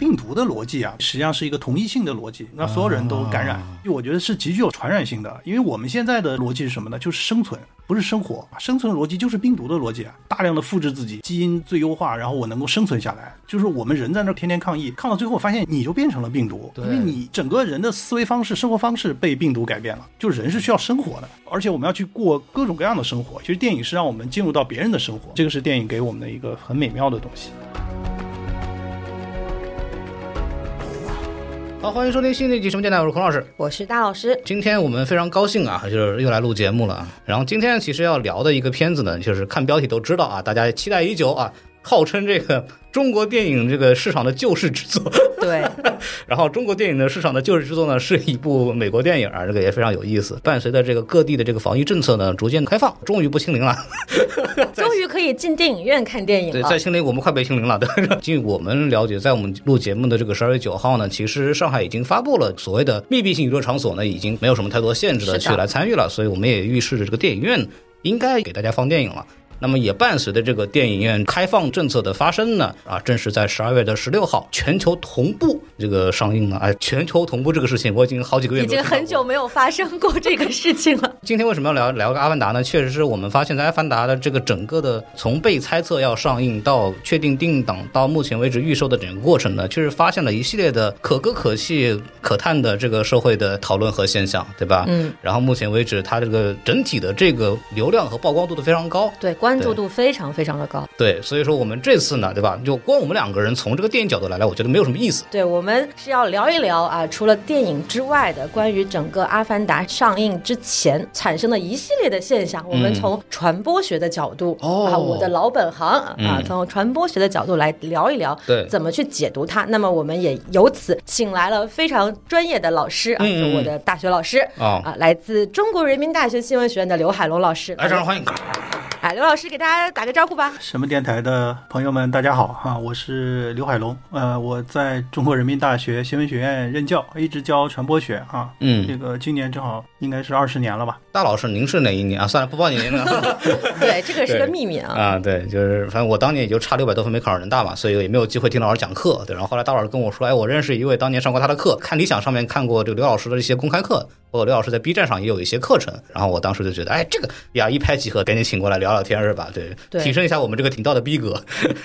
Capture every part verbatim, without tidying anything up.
病毒的逻辑啊，实际上是一个同一性的逻辑，那所有人都感染、啊、我觉得是极具有传染性的。因为我们现在的逻辑是什么呢？就是生存，不是生活。生存逻辑就是病毒的逻辑啊，大量的复制自己，基因最优化，然后我能够生存下来。就是我们人在那天天抗议，抗到最后发现你就变成了病毒，因为你整个人的思维方式、生活方式被病毒改变了。就是人是需要生活的，而且我们要去过各种各样的生活。其实电影是让我们进入到别人的生活，这个是电影给我们的一个很美妙的东西。好，欢迎收听新的一集什么电台，我是孔老师，我是大老师。今天我们非常高兴啊，就是又来录节目了。然后今天其实要聊的一个片子呢，就是看标题都知道啊，大家期待已久啊，号称这个中国电影这个市场的救世之作。对。然后中国电影的市场的救世之作呢，是一部美国电影啊，这个也非常有意思。伴随着这个各地的这个防疫政策呢逐渐开放，终于不清零了，终于可以进电影院看电影了。对，在清零我们快被清零了。但是据我们了解，在我们录节目的这个十二月九号呢，其实上海已经发布了所谓的密闭性娱乐场所呢已经没有什么太多限制的去来参与了，所以我们也预示着这个电影院应该给大家放电影了。那么也伴随着这个电影院开放政策的发生呢，啊，正是在十二月的十六号全球同步这个上映了。哎，全球同步这个事情我已经好几个月已经很久没有发生过这个事情了。今天为什么要聊聊个阿凡达呢？确实是我们发现在阿凡达的这个整个的从被猜测要上映到确定定档到目前为止预售的整个过程呢，确实发现了一系列的可歌可泣可叹的这个社会的讨论和现象，对吧？嗯。然后目前为止它这个整体的这个流量和曝光度都非常高，对，关注度非常非常的高。对，所以说我们这次呢，对吧，就光我们两个人从这个电影角度来来我觉得没有什么意思。对，我们是要聊一聊啊，除了电影之外的关于整个阿凡达上映之前产生的一系列的现象，我们从传播学的角度、嗯、啊、哦、我的老本行啊、嗯、从传播学的角度来聊一聊怎么去解读它。那么我们也由此请来了非常专业的老师啊、嗯、我的大学老师、哦、啊，来自中国人民大学新闻学院的刘海龙老师，来，掌声欢迎。哎，刘老师给大家打个招呼吧。什么电台的朋友们大家好哈、啊，我是刘海龙，呃，我在中国人民大学新闻学院任教，一直教传播学啊，嗯，这个今年正好应该是二十年了吧。大老师您是哪一年啊？算了，不报年龄了。对，这个是个秘密啊。啊，对，就是反正我当年也就差六百多分没考上人大嘛，所以也没有机会听老师讲课。对，然后后来大老师跟我说，哎，我认识一位当年上过他的课，看理想上面看过这个刘老师的一些公开课，或者刘老师在 B 站上也有一些课程，然后我当时就觉得，哎，这个呀一拍即合，赶紧请过来聊。聊聊天是吧？对，提升一下我们这个频道的逼格，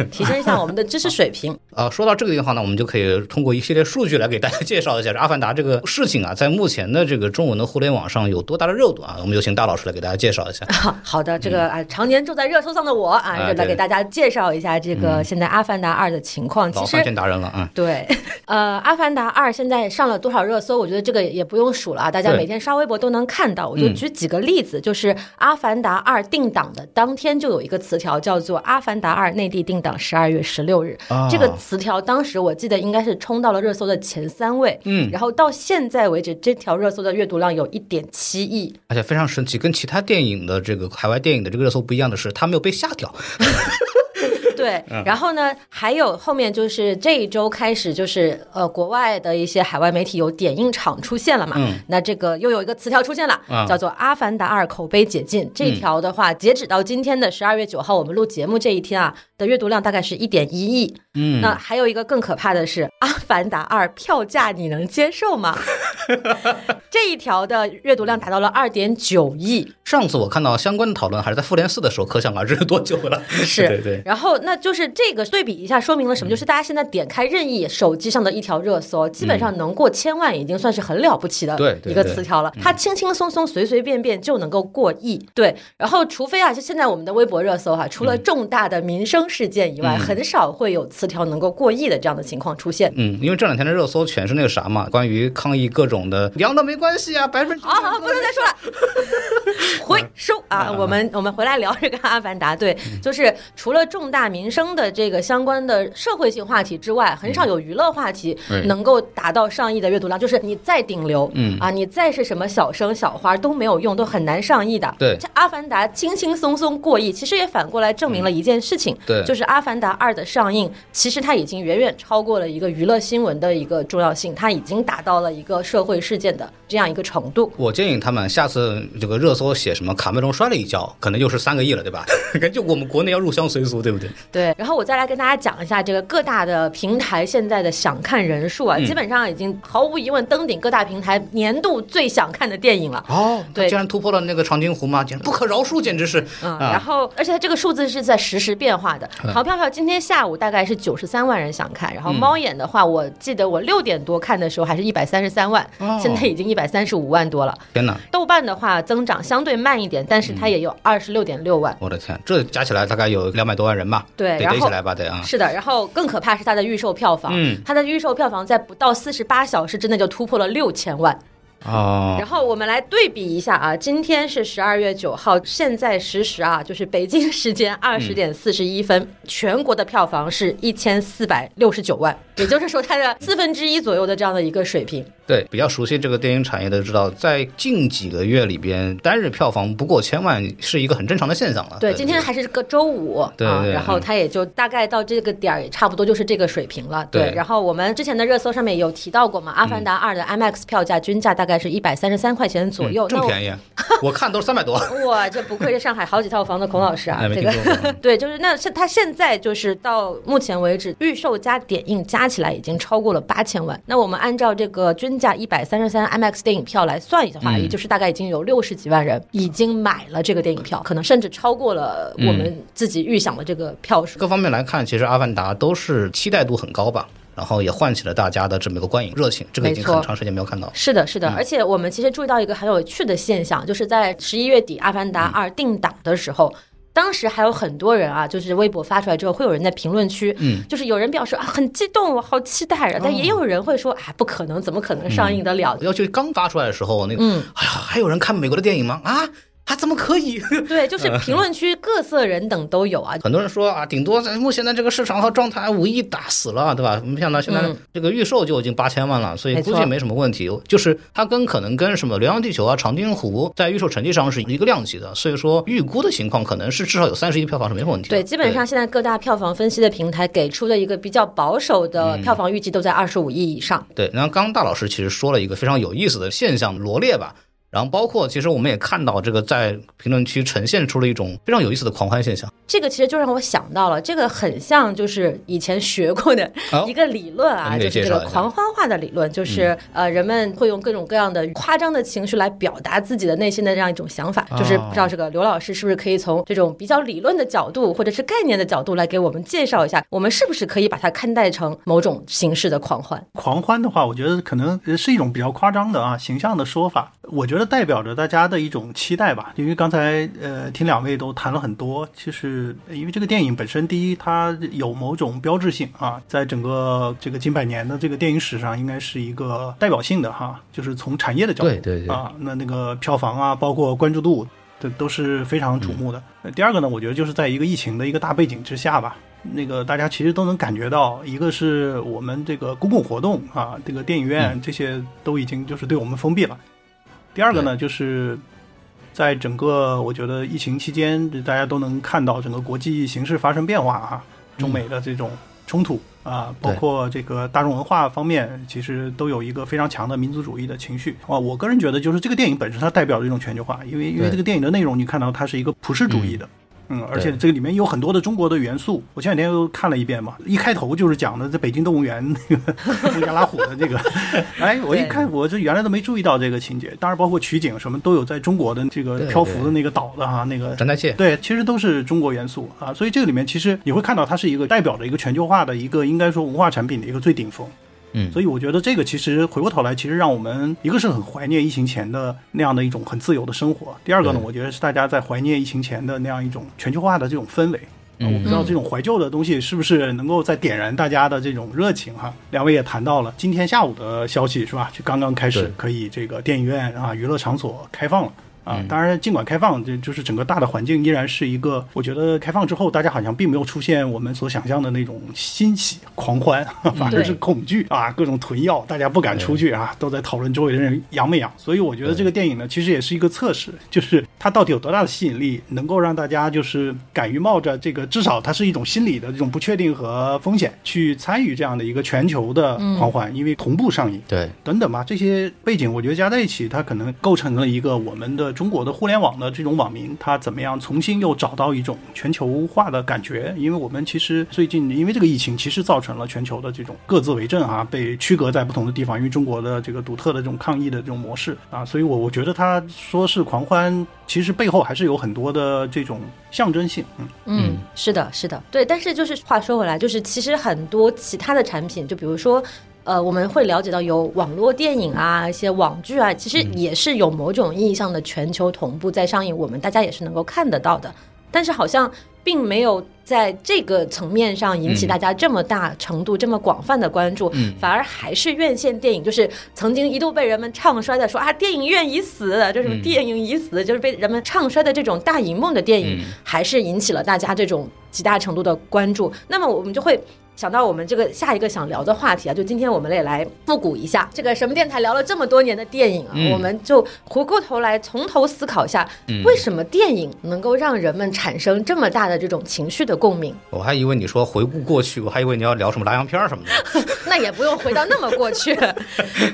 提升一下我们的知识水平啊。说到这个地方呢，我们就可以通过一系列数据来给大家介绍一下阿凡达这个事情啊，在目前的这个中文的互联网上有多大的热度啊？我们有请大老师来给大家介绍一下。啊、好的，这个啊，常年住在热搜上的我啊，嗯、来给大家介绍一下这个现在《阿凡达二》的情况。老番茄达人了啊、嗯！对，呃，《阿凡达二》现在上了多少热搜？我觉得这个也不用数了啊，大家每天刷微博都能看到。我就举几个例子，嗯、就是《阿凡达二》定档的。当天就有一个词条叫做《阿凡达二》内地定档十二月十六日、啊、这个词条当时我记得应该是冲到了热搜的前三位、嗯、然后到现在为止这条热搜的阅读量有 一点七亿，而且非常神奇，跟其他电影的这个海外电影的这个热搜不一样的是它没有被下掉。对，然后呢还有后面就是这一周开始就是呃国外的一些海外媒体有点映场出现了嘛、嗯、那这个又有一个词条出现了、嗯、叫做《阿凡达二口碑解禁》、嗯、这条的话截止到今天的十二月九号我们录节目这一天啊的阅读量大概是 一点一亿。嗯，那还有一个更可怕的是《阿凡达二》票价你能接受吗？这一条的阅读量达到了 二点九亿。上次我看到相关的讨论还是在复联四的时候，可想而知多久了。是，对对。然后那就是这个对比一下说明了什么、嗯、就是大家现在点开任意手机上的一条热搜、嗯、基本上能过千万已经算是很了不起的一个词条了，对对对、嗯、它轻轻松松随随便便就能够过亿。对，然后除非啊现在我们的微博热搜啊除了重大的民生事件以外、嗯、很少会有词条能够过亿的这样的情况出现。嗯，因为这两天的热搜全是那个啥嘛，关于抗议各种的凉的没关系啊，百分之好好不能再说了。回收啊，我们我们回来聊这个阿凡达。对，就是除了重大民生的这个相关的社会性话题之外，很少有娱乐话题能够达到上亿的阅读量。就是你再顶流，嗯啊，你再是什么小生小花都没有用，都很难上亿的。对，这阿凡达轻轻松松过亿，其实也反过来证明了一件事情，对，就是阿凡达二的上映，其实它已经远远超过了一个娱乐新闻的一个重要性，它已经达到了一个社会事件的这样一个程度。我建议他们下次这个热搜说写什么卡梅隆摔了一跤，可能就是三个亿了，对吧？感觉我们国内要入乡随俗，对不对？对。然后我再来跟大家讲一下这个各大的平台现在的想看人数啊，嗯、基本上已经毫无疑问登顶各大平台年度最想看的电影了。哦，对，竟然突破了那个长津湖嘛，简直不可饶恕，简直是。嗯，嗯然后而且它这个数字是在实时变化的。淘票票今天下午大概是九十三万人想看，然后猫眼的话，嗯、我记得我六点多看的时候还是一百三十三万、哦，现在已经一百三十五万多了。天哪！豆瓣的话增长相对慢一点，但是它也有二十六点六万。我的天，这加起来大概有两百多万人吧？对，得堆起来吧，得啊。是的，然后更可怕是它的预售票房，嗯，它的预售票房在不到四十八小时之内就突破了六千万。哦，然后我们来对比一下啊，今天是十二月九号，现在实时啊，就是北京时间二十点四十一分、嗯，全国的票房是一千四百六十九万，也就是说它的四分之一左右的这样的一个水平。对，比较熟悉这个电影产业的知道，在近几个月里边，单日票房不过千万是一个很正常的现象了。对，对今天还是个周五，对，啊、对然后它也就大概到这个点儿，也差不多就是这个水平了。对，对然后我们之前的热搜上面有提到过嘛，《阿凡达二》的 IMAX 票价均价大概。是一百三十三块钱左右，嗯、这么便宜，我看都是三百多。哇，这不愧是上海好几套房的孔老师啊！这个对，就是那是他现在就是到目前为止，预售加点映加起来已经超过了八千万。那我们按照这个均价一百三十三 IMAX 电影票来算一下的话，嗯、也就是大概已经有六十几万人已经买了这个电影票，可能甚至超过了我们自己预想的这个票数。嗯、各方面来看，其实《阿凡达》都是期待度很高吧。然后也唤起了大家的这么一个观影热情，这个已经很长时间没有看到。是的，是的、嗯，而且我们其实注意到一个很有趣的现象，就是在十一月底《阿凡达二》定档的时候。嗯当时还有很多人啊，就是微博发出来之后，会有人在评论区，嗯，就是有人表示啊很激动，我好期待啊，但也有人会说，哎，不可能，怎么可能上映得了？要去刚发出来的时候，那个，嗯，哎呀，还有人看美国的电影吗？啊？他怎么可以对就是评论区各色人等都有啊很多人说啊顶多目前的这个市场和状态五亿打死了对吧没想到现在这个预售就已经八千万了所以估计没什么问题就是它跟可能跟什么流浪地球啊长津湖在预售成绩上是一个量级的所以说预估的情况可能是至少有三十亿票房是没有问题的对基本上现在各大票房分析的平台给出的一个比较保守的票房预计都在二十五亿以上对然后刚刚大老师其实说了一个非常有意思的现象罗列吧然后包括其实我们也看到这个在评论区呈现出了一种非常有意思的狂欢现象这个其实就让我想到了这个很像就是以前学过的一个理论啊、哦、就是这个狂欢化的理论就是、嗯、呃人们会用各种各样的夸张的情绪来表达自己的内心的这样一种想法、哦、就是不知道这个刘老师是不是可以从这种比较理论的角度或者是概念的角度来给我们介绍一下我们是不是可以把它看待成某种形式的狂欢狂欢的话我觉得可能是一种比较夸张的啊形象的说法我觉得代表着大家的一种期待吧，因为刚才呃听两位都谈了很多，其实因为这个电影本身，第一它有某种标志性啊，在整个这个近百年的这个电影史上，应该是一个代表性的哈、啊，就是从产业的角度对对对啊，那那个票房啊，包括关注度，这都是非常瞩目的。嗯、第二个呢，我觉得就是在一个疫情的一个大背景之下吧。那个大家其实都能感觉到，一个是我们这个公共活动啊，这个电影院这些都已经就是对我们封闭了。嗯第二个呢，就是在整个我觉得疫情期间，大家都能看到整个国际形势发生变化啊，中美的这种冲突啊，包括这个大众文化方面，其实都有一个非常强的民族主义的情绪啊。我个人觉得，就是这个电影本身它代表着一种全球化，因为因为这个电影的内容，你看到它是一个普世主义的。嗯，而且这个里面有很多的中国的元素，我前两天又看了一遍嘛，一开头就是讲的在北京动物园那个乌鸦拉虎的这个，哎，我一看我这原来都没注意到这个情节，当然包括取景什么都有在中国的这个漂浮的那个岛的哈，那个张家界，对，其实都是中国元素啊，所以这个里面其实你会看到它是一个代表着一个全球化的一个应该说文化产品的一个最顶峰。嗯，所以我觉得这个其实回过头来，其实让我们一个是很怀念疫情前的那样的一种很自由的生活，第二个呢，我觉得是大家在怀念疫情前的那样一种全球化的这种氛围。嗯，我不知道这种怀旧的东西是不是能够再点燃大家的这种热情哈。两位也谈到了今天下午的消息是吧？就刚刚开始可以这个电影院啊娱乐场所开放了。啊，当然，尽管开放，这就是整个大的环境依然是一个，我觉得开放之后，大家好像并没有出现我们所想象的那种欣喜狂欢，反而是恐惧啊，各种囤药，大家不敢出去啊，都在讨论周围的人养没养。所以我觉得这个电影呢，其实也是一个测试，就是它到底有多大的吸引力，能够让大家就是敢于冒着这个，至少它是一种心理的这种不确定和风险，去参与这样的一个全球的狂欢，嗯、因为同步上映，对，等等吧，这些背景我觉得加在一起，它可能构成了一个我们的中国的互联网的这种网民他怎么样重新又找到一种全球化的感觉。因为我们其实最近因为这个疫情其实造成了全球的这种各自为政啊，被区隔在不同的地方，因为中国的这个独特的这种抗疫的这种模式啊，所以我我觉得他说是狂欢，其实背后还是有很多的这种象征性。 嗯, 嗯是的是的对。但是就是话说回来，就是其实很多其他的产品，就比如说呃，我们会了解到有网络电影啊，一些网剧啊，其实也是有某种意义上的全球同步在上映，我们大家也是能够看得到的，但是好像并没有在这个层面上引起大家这么大程度、嗯、这么广泛的关注、嗯、反而还是院线电影，就是曾经一度被人们唱衰的说啊，电影院已死，就是电影已死、嗯、就是被人们唱衰的这种大荧幕的电影、嗯、还是引起了大家这种极大程度的关注。那么我们就会想到我们这个下一个想聊的话题啊，就今天我们也来复古一下这个什么电台聊了这么多年的电影啊、嗯、我们就回过头来从头思考一下、嗯、为什么电影能够让人们产生这么大的这种情绪的共鸣。我还以为你说回顾过去，我还以为你要聊什么拉洋片什么的那也不用回到那么过去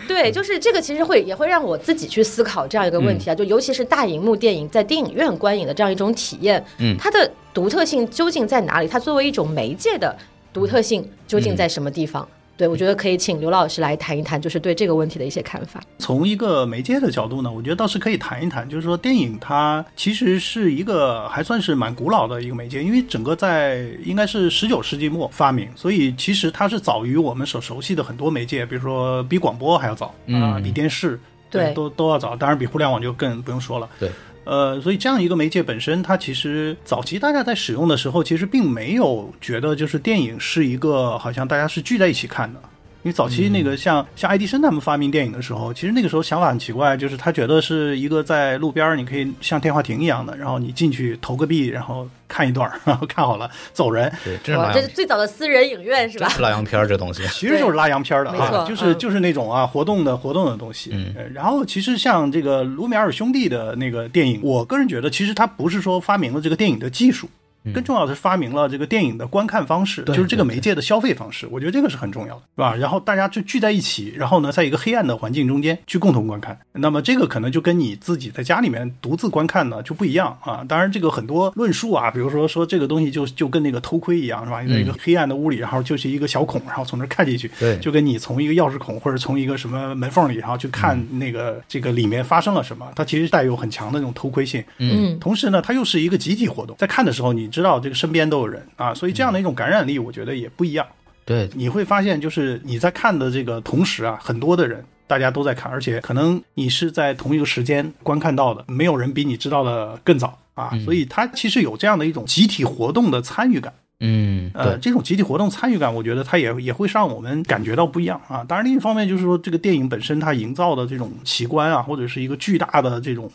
对，就是这个其实会也会让我自己去思考这样一个问题啊、嗯、就尤其是大荧幕电影在电影院观影的这样一种体验，嗯，它的独特性究竟在哪里，它作为一种媒介的独特性究竟在什么地方、嗯、对，我觉得可以请刘老师来谈一谈，就是对这个问题的一些看法。从一个媒介的角度呢，我觉得倒是可以谈一谈，就是说电影它其实是一个还算是蛮古老的一个媒介，因为整个在应该是十九世纪末发明，所以其实它是早于我们所熟悉的很多媒介，比如说比广播还要早、嗯呃、比电视 对, 对 都, 都要早，当然比互联网就更不用说了。对，呃，所以这样一个媒介本身，它其实早期大家在使用的时候，其实并没有觉得就是电影是一个好像大家是聚在一起看的。因为早期那个像、嗯、像爱迪生他们发明电影的时候，其实那个时候想法很奇怪，就是他觉得是一个在路边你可以像电话亭一样的，然后你进去投个币，然后看一段，然后看好了走人。对，这 是, 这是最早的私人影院是吧？是拉洋片这东西，其实就是拉洋片的啊，就是就是那种啊活动的活动的东西。嗯、然后其实像这个卢米尔兄弟的那个电影，我个人觉得其实他不是说发明了这个电影的技术。更重要的是发明了这个电影的观看方式，就是这个媒介的消费方式，我觉得这个是很重要的，是吧？然后大家就聚在一起，然后呢在一个黑暗的环境中间去共同观看，那么这个可能就跟你自己在家里面独自观看呢就不一样啊。当然这个很多论述啊，比如说说这个东西就就跟那个偷窥一样，是吧？在一个黑暗的屋里，然后就是一个小孔，然后从那看进去，就跟你从一个钥匙孔或者从一个什么门缝里然后去看那个这个里面发生了什么，它其实带有很强的那种偷窥性。嗯，同时呢它又是一个集体活动，在看的时候你知道这个身边都有人啊，所以这样的一种感染力我觉得也不一样。对，你会发现就是你在看的这个同时啊，很多的人大家都在看，而且可能你是在同一个时间观看到的，没有人比你知道的更早啊，所以它其实有这样的一种集体活动的参与感。嗯，呃，这种集体活动参与感，我觉得它也也会让我们感觉到不一样啊。当然，另一方面就是说，这个电影本身它营造的这种奇观啊，或者是一个巨大的这种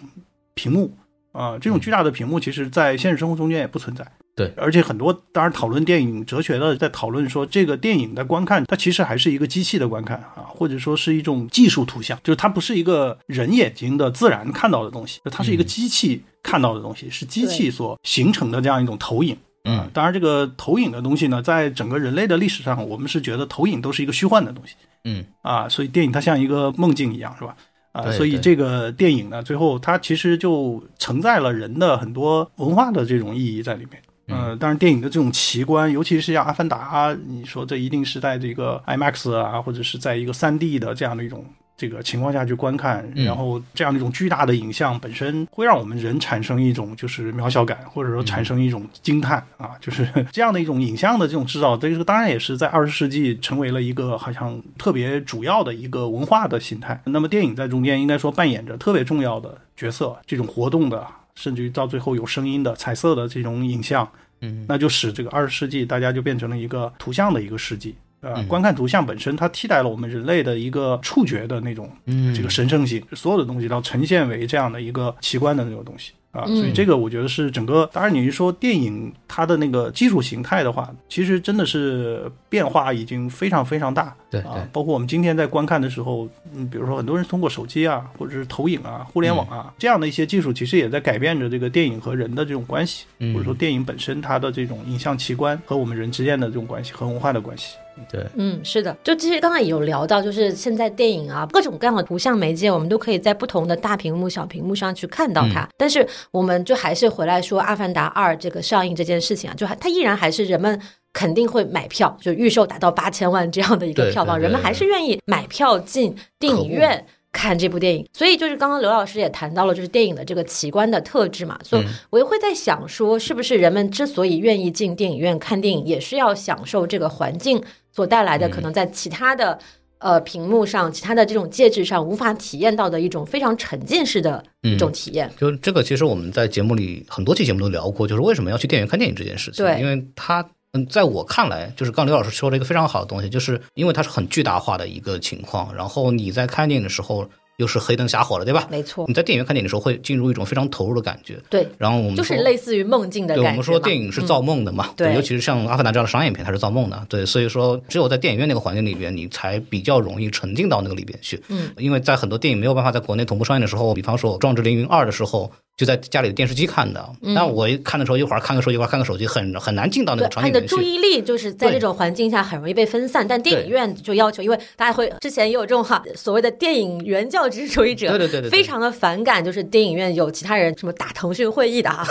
屏幕。啊、呃，这种巨大的屏幕其实在现实生活中间也不存在。对，而且很多当然讨论电影哲学的在讨论说，这个电影的观看它其实还是一个机器的观看啊，或者说是一种技术图像，就是它不是一个人眼睛的自然看到的东西，它是一个机器看到的东西、嗯、是机器所形成的这样一种投影。嗯，当然这个投影的东西呢，在整个人类的历史上我们是觉得投影都是一个虚幻的东西。嗯，啊，所以电影它像一个梦境一样，是吧？啊，所以这个电影呢，最后它其实就承载了人的很多文化的这种意义在里面。嗯、呃，当然电影的这种奇观，尤其是像《阿凡达》，你说这一定是在这个 IMAX 啊，或者是在一个 三 D 的这样的一种这个情况下去观看，然后这样一种巨大的影像本身会让我们人产生一种就是渺小感，或者说产生一种惊叹啊，就是这样的一种影像的这种制造，这个当然也是在二十世纪成为了一个好像特别主要的一个文化的形态。那么电影在中间应该说扮演着特别重要的角色，这种活动的，甚至于到最后有声音的、彩色的这种影像，嗯，那就使这个二十世纪大家就变成了一个图像的一个世纪。呃，观看图像本身，它替代了我们人类的一个触觉的那种这个神圣性，所有的东西都呈现为这样的一个奇观的那种东西啊，所以这个我觉得是整个，当然你说电影它的那个技术形态的话，其实真的是变化已经非常非常大。对，啊，包括我们今天在观看的时候，嗯，比如说很多人通过手机啊，或者是投影啊、互联网啊这样的一些技术，其实也在改变着这个电影和人的这种关系，或者说电影本身它的这种影像奇观和我们人之间的这种关系和文化的关系。对，嗯，是的，就其实刚才有聊到，就是现在电影啊，各种各样的图像媒介，我们都可以在不同的大屏幕、小屏幕上去看到它。嗯、但是，我们就还是回来说《阿凡达二》这个上映这件事情啊，就它依然还是人们肯定会买票，就预售达到八千万这样的一个票房，对对对对，人们还是愿意买票进电影院看这部电影。所以就是刚刚刘老师也谈到了，就是电影的这个奇观的特质嘛，所以我也会在想说，是不是人们之所以愿意进电影院看电影，也是要享受这个环境所带来的可能在其他的呃屏幕上、其他的这种介质上无法体验到的一种非常沉浸式的一种体验。嗯、就这个其实我们在节目里很多期节目都聊过，就是为什么要去电影院看电影这件事情。对，因为它在我看来，就是刚刘老师说了一个非常好的东西，就是因为它是很巨大化的一个情况，然后你在看电影的时候又是黑灯瞎火了，对吧？没错，你在电影院看电影的时候会进入一种非常投入的感觉。对，然后我们就是类似于梦境的感觉。对，我们说电影是造梦的嘛，嗯、对，尤其是像《阿凡达》这样的商业片，它是造梦的。对，所以说只有在电影院那个环境里边，你才比较容易沉浸到那个里边去。嗯，因为在很多电影没有办法在国内同步上映的时候，比方说《壮志凌云二》的时候，就在家里的电视机看的，但我看的时候一会儿看个手机，一会儿看个手机，很很难进到那个场景里面去。你的注意力就是在这种环境下很容易被分散，但电影院就要求，因为大家会之前也有这种哈所谓的电影原教旨主义者，对对 对, 对, 对，非常的反感，就是电影院有其他人什么打腾讯会议的啊，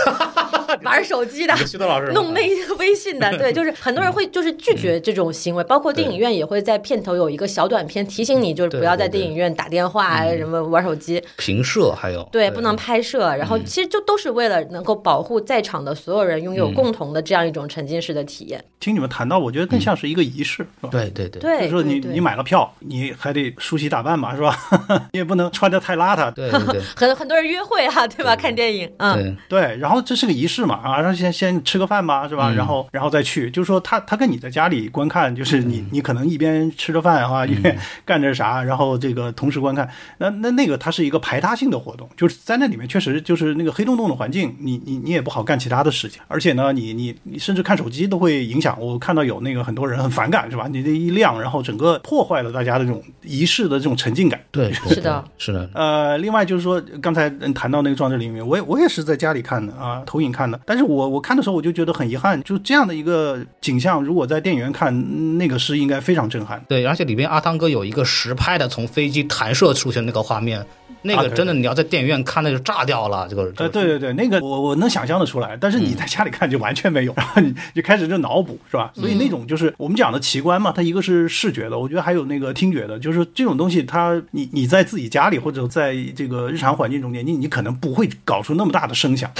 玩手机的，弄微微信的，对，就是很多人会就是拒绝这种行为，包括电影院也会在片头有一个小短片提醒你，就是不要在电影院打电话，对对对，什么玩手机、评射还有对，不能拍摄，然后。其实就都是为了能够保护在场的所有人拥有共同的这样一种沉浸式的体验。嗯、听你们谈到，我觉得更像是一个仪式，嗯、对对对，就是说你你买了票，你还得梳洗打扮嘛，是吧？你也不能穿得太邋遢。对对对，很很多人约会啊，对吧？对，看电影，嗯，对。然后这是个仪式嘛，啊，然后先先吃个饭吧，是吧？嗯、然后然后再去，就是说他他跟你在家里观看，就是你、嗯、你可能一边吃着饭啊，一边干着啥，然后这个同时观看。那那那个它是一个排他性的活动，就是在那里面确实就是。那个黑洞洞的环境，你你你也不好干其他的事情，而且呢，你你你甚至看手机都会影响。我看到有那个很多人很反感，是吧？你这一亮，然后整个破坏了大家的这种仪式的这种沉浸感。对，是的，是的。呃，另外就是说，刚才谈到那个《壮志凌云》，我也我也是在家里看的啊，投影看的。但是我我看的时候，我就觉得很遗憾，就这样的一个景象，如果在电影院看，那个是应该非常震撼。对，而且里边阿汤哥有一个实拍的从飞机弹射出去的那个画面。那个真的，你要在电影院看，那就炸掉了。这个，呃，对对对，那个我我能想象的出来，但是你在家里看就完全没有，然后你就开始就脑补，是吧？所以那种就是我们讲的奇观嘛，它一个是视觉的，我觉得还有那个听觉的，就是这种东西它，它你你在自己家里或者在这个日常环境中间，你你可能不会搞出那么大的声响，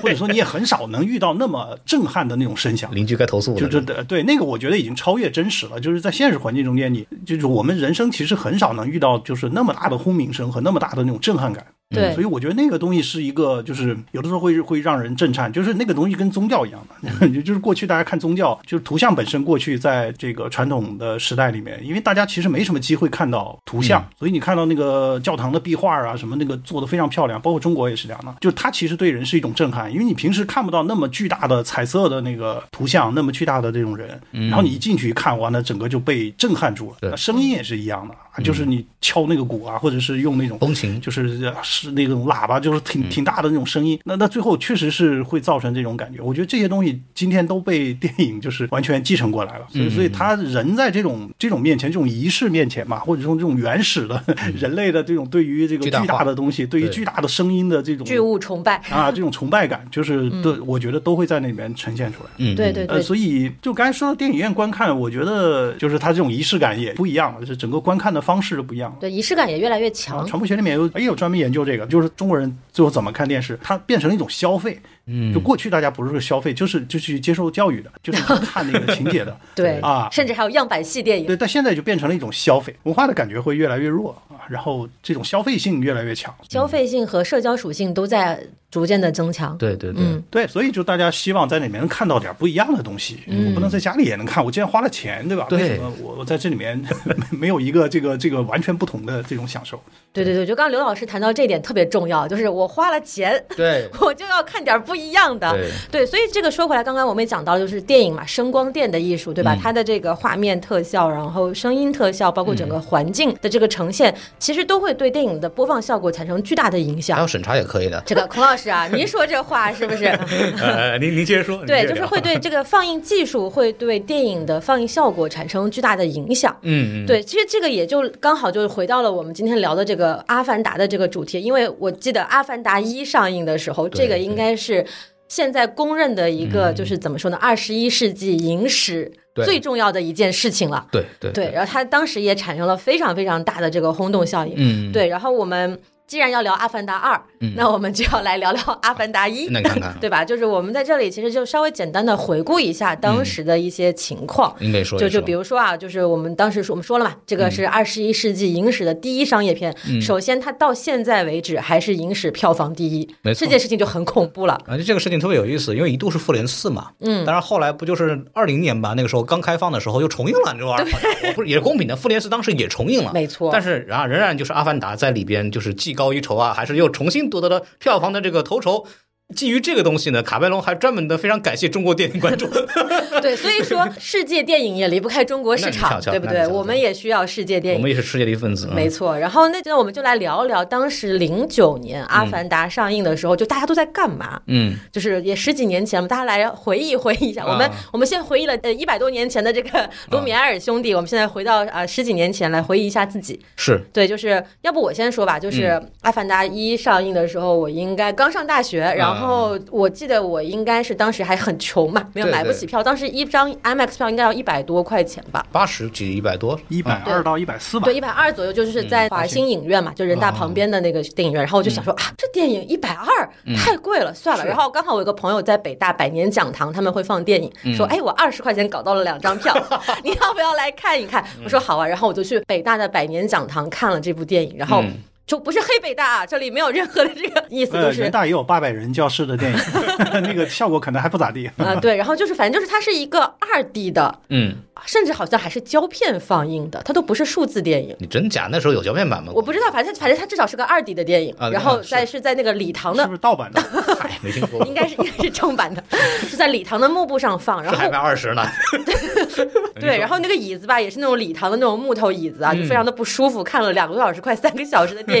或者说你也很少能遇到那么震撼的那种声响。邻居该投诉了。就这，对，那个我觉得已经超越真实了，就是在现实环境中间，你就是我们人生其实很少能遇到就是那么大的轰鸣声和那么大的。那种震撼感，对，所以我觉得那个东西是一个，就是有的时候会会让人震颤，就是那个东西跟宗教一样的，就是过去大家看宗教，就是图像本身，过去在这个传统的时代里面，因为大家其实没什么机会看到图像，嗯、所以你看到那个教堂的壁画啊，什么那个做的非常漂亮，包括中国也是这样的，就它其实对人是一种震撼，因为你平时看不到那么巨大的彩色的那个图像，那么巨大的这种人，嗯、然后你一进去一看，完了整个就被震撼住了。声音也是一样的，嗯、就是你敲那个鼓啊，或者是用那种风琴，就是。是那种喇叭，就是挺挺大的那种声音，那那最后确实是会造成这种感觉。我觉得这些东西今天都被电影就是完全继承过来了，所以所以他人在这种这种面前，这种仪式面前嘛，或者说这种原始的人类的这种对于这个巨大的东西，对于巨大的声音的这种巨物崇拜啊，这种崇拜感，就是都、嗯、我觉得都会在那里面呈现出来。嗯，对对对。所以就刚才说到电影院观看，我觉得就是他这种仪式感也不一样了，就是整个观看的方式都不一样了。对，仪式感也越来越强。啊、传播学里面有也有专门研究这个。这个就是中国人最后怎么看电视，它变成了一种消费。嗯，就过去大家不是消费，就是就去接受教育的，就是看那个情节的，对啊，甚至还有样板戏电影。对，但现在就变成了一种消费文化的感觉会越来越弱啊，然后这种消费性越来越强，消费性和社交属性都在逐渐的增强。对对对、嗯、对，所以就大家希望在里面能看到点不一样的东西。嗯、我不能在家里也能看，我既然花了钱，对吧？对，为什么我我在这里面没有一个这个这个完全不同的这种享受？对对对，就刚刚刘老师谈到这一点特别重要，就是我花了钱，对，我就要看点不一样的。对，对，所以这个说回来，刚刚我们也讲到，就是电影嘛，声光电的艺术，对吧？嗯、它的这个画面特效，然后声音特效，包括整个环境的这个呈现，嗯、其实都会对电影的播放效果产生巨大的影响。还有审查也可以的，这个孔老师。是啊，您说这话是不是？呃，您您接着说。对，就是会对这个放映技术，会对电影的放映效果产生巨大的影响。嗯嗯。对，其实这个也就刚好就回到了我们今天聊的这个《阿凡达》的这个主题，因为我记得《阿凡达一》上映的时候，这个应该是现在公认的一个，就是怎么说呢，二十一世纪影史最重要的一件事情了。对对 对, 对，然后它当时也产生了非常非常大的这个轰动效应。嗯，对，然后我们既然要聊《阿凡达二》，嗯，那我们就要来聊聊《阿凡达一》，那看看对吧？就是我们在这里其实就稍微简单的回顾一下当时的一些情况。嗯，说说就就比如说啊，就是我们当时说我们说了嘛，这个是二十一世纪影史的第一商业片。嗯，首先它到现在为止还是影史票房第一，嗯，这件事情就很恐怖了。啊，这个事情特别有意思，因为一度是复联四嘛，嗯，当然后来不就是二零年吧，那个时候刚开放的时候又重映了这玩意儿，不是也是公平的，复联四当时也重映了，没错。但是啊，仍然就是《阿凡达》在里边就是既高一筹啊，还是又重新夺得了票房的这个头筹。基于这个东西呢，卡梅隆还专门的非常感谢中国电影观众。对，所以说世界电影也离不开中国市场，对不对？我们也需要世界电影，我们也是世界的一份子。嗯，没错。然后那我们就来聊聊当时零九年《阿凡达》上映的时候，嗯，就大家都在干嘛？嗯，就是也十几年前了，大家来回忆回忆一下。啊，我们我们先回忆了呃一百多年前的这个卢米埃尔兄弟，啊，我们现在回到啊，呃、十几年前来回忆一下自己。是对，就是要不我先说吧，就是《阿凡达一》上映的时候，嗯，我应该刚上大学，然后。然后我记得我应该是当时还很穷嘛，没有买不起票，对对，当时一张 IMAX 票应该要一百多块钱吧，八十几一百多，一百二到一百四吧，对，一百二左右，就是在华星影院嘛，嗯，就人大旁边的那个电影院。嗯，然后我就想说啊，这电影一百二太贵了，嗯，算了。然后刚好我有个朋友在北大百年讲堂，他们会放电影，嗯，说哎，我二十块钱搞到了两张票，你要不要来看一看？我说好啊，然后我就去北大的百年讲堂看了这部电影，然后，嗯，就不是黑北大，啊，这里没有任何的这个意思，都是，呃、人大也有八百人教室的电影，那个效果可能还不咋地啊。呃，对，然后就是反正就是它是一个二 D 的，嗯，甚至好像还是胶片放映的，它都不是数字电影。你真假？那时候有胶片版吗？我不知道，反正反正它至少是个二 D 的电影，啊，然后在 是, 是在那个礼堂的，是不是盗版的？哎，没听说，应该是应该是正版的，是在礼堂的幕布上放，然后还卖二十呢。对，然后那个椅子吧，也是那种礼堂的那种木头椅子啊，就非常的不舒服，嗯，看了两个多小时，快三个小时的电影。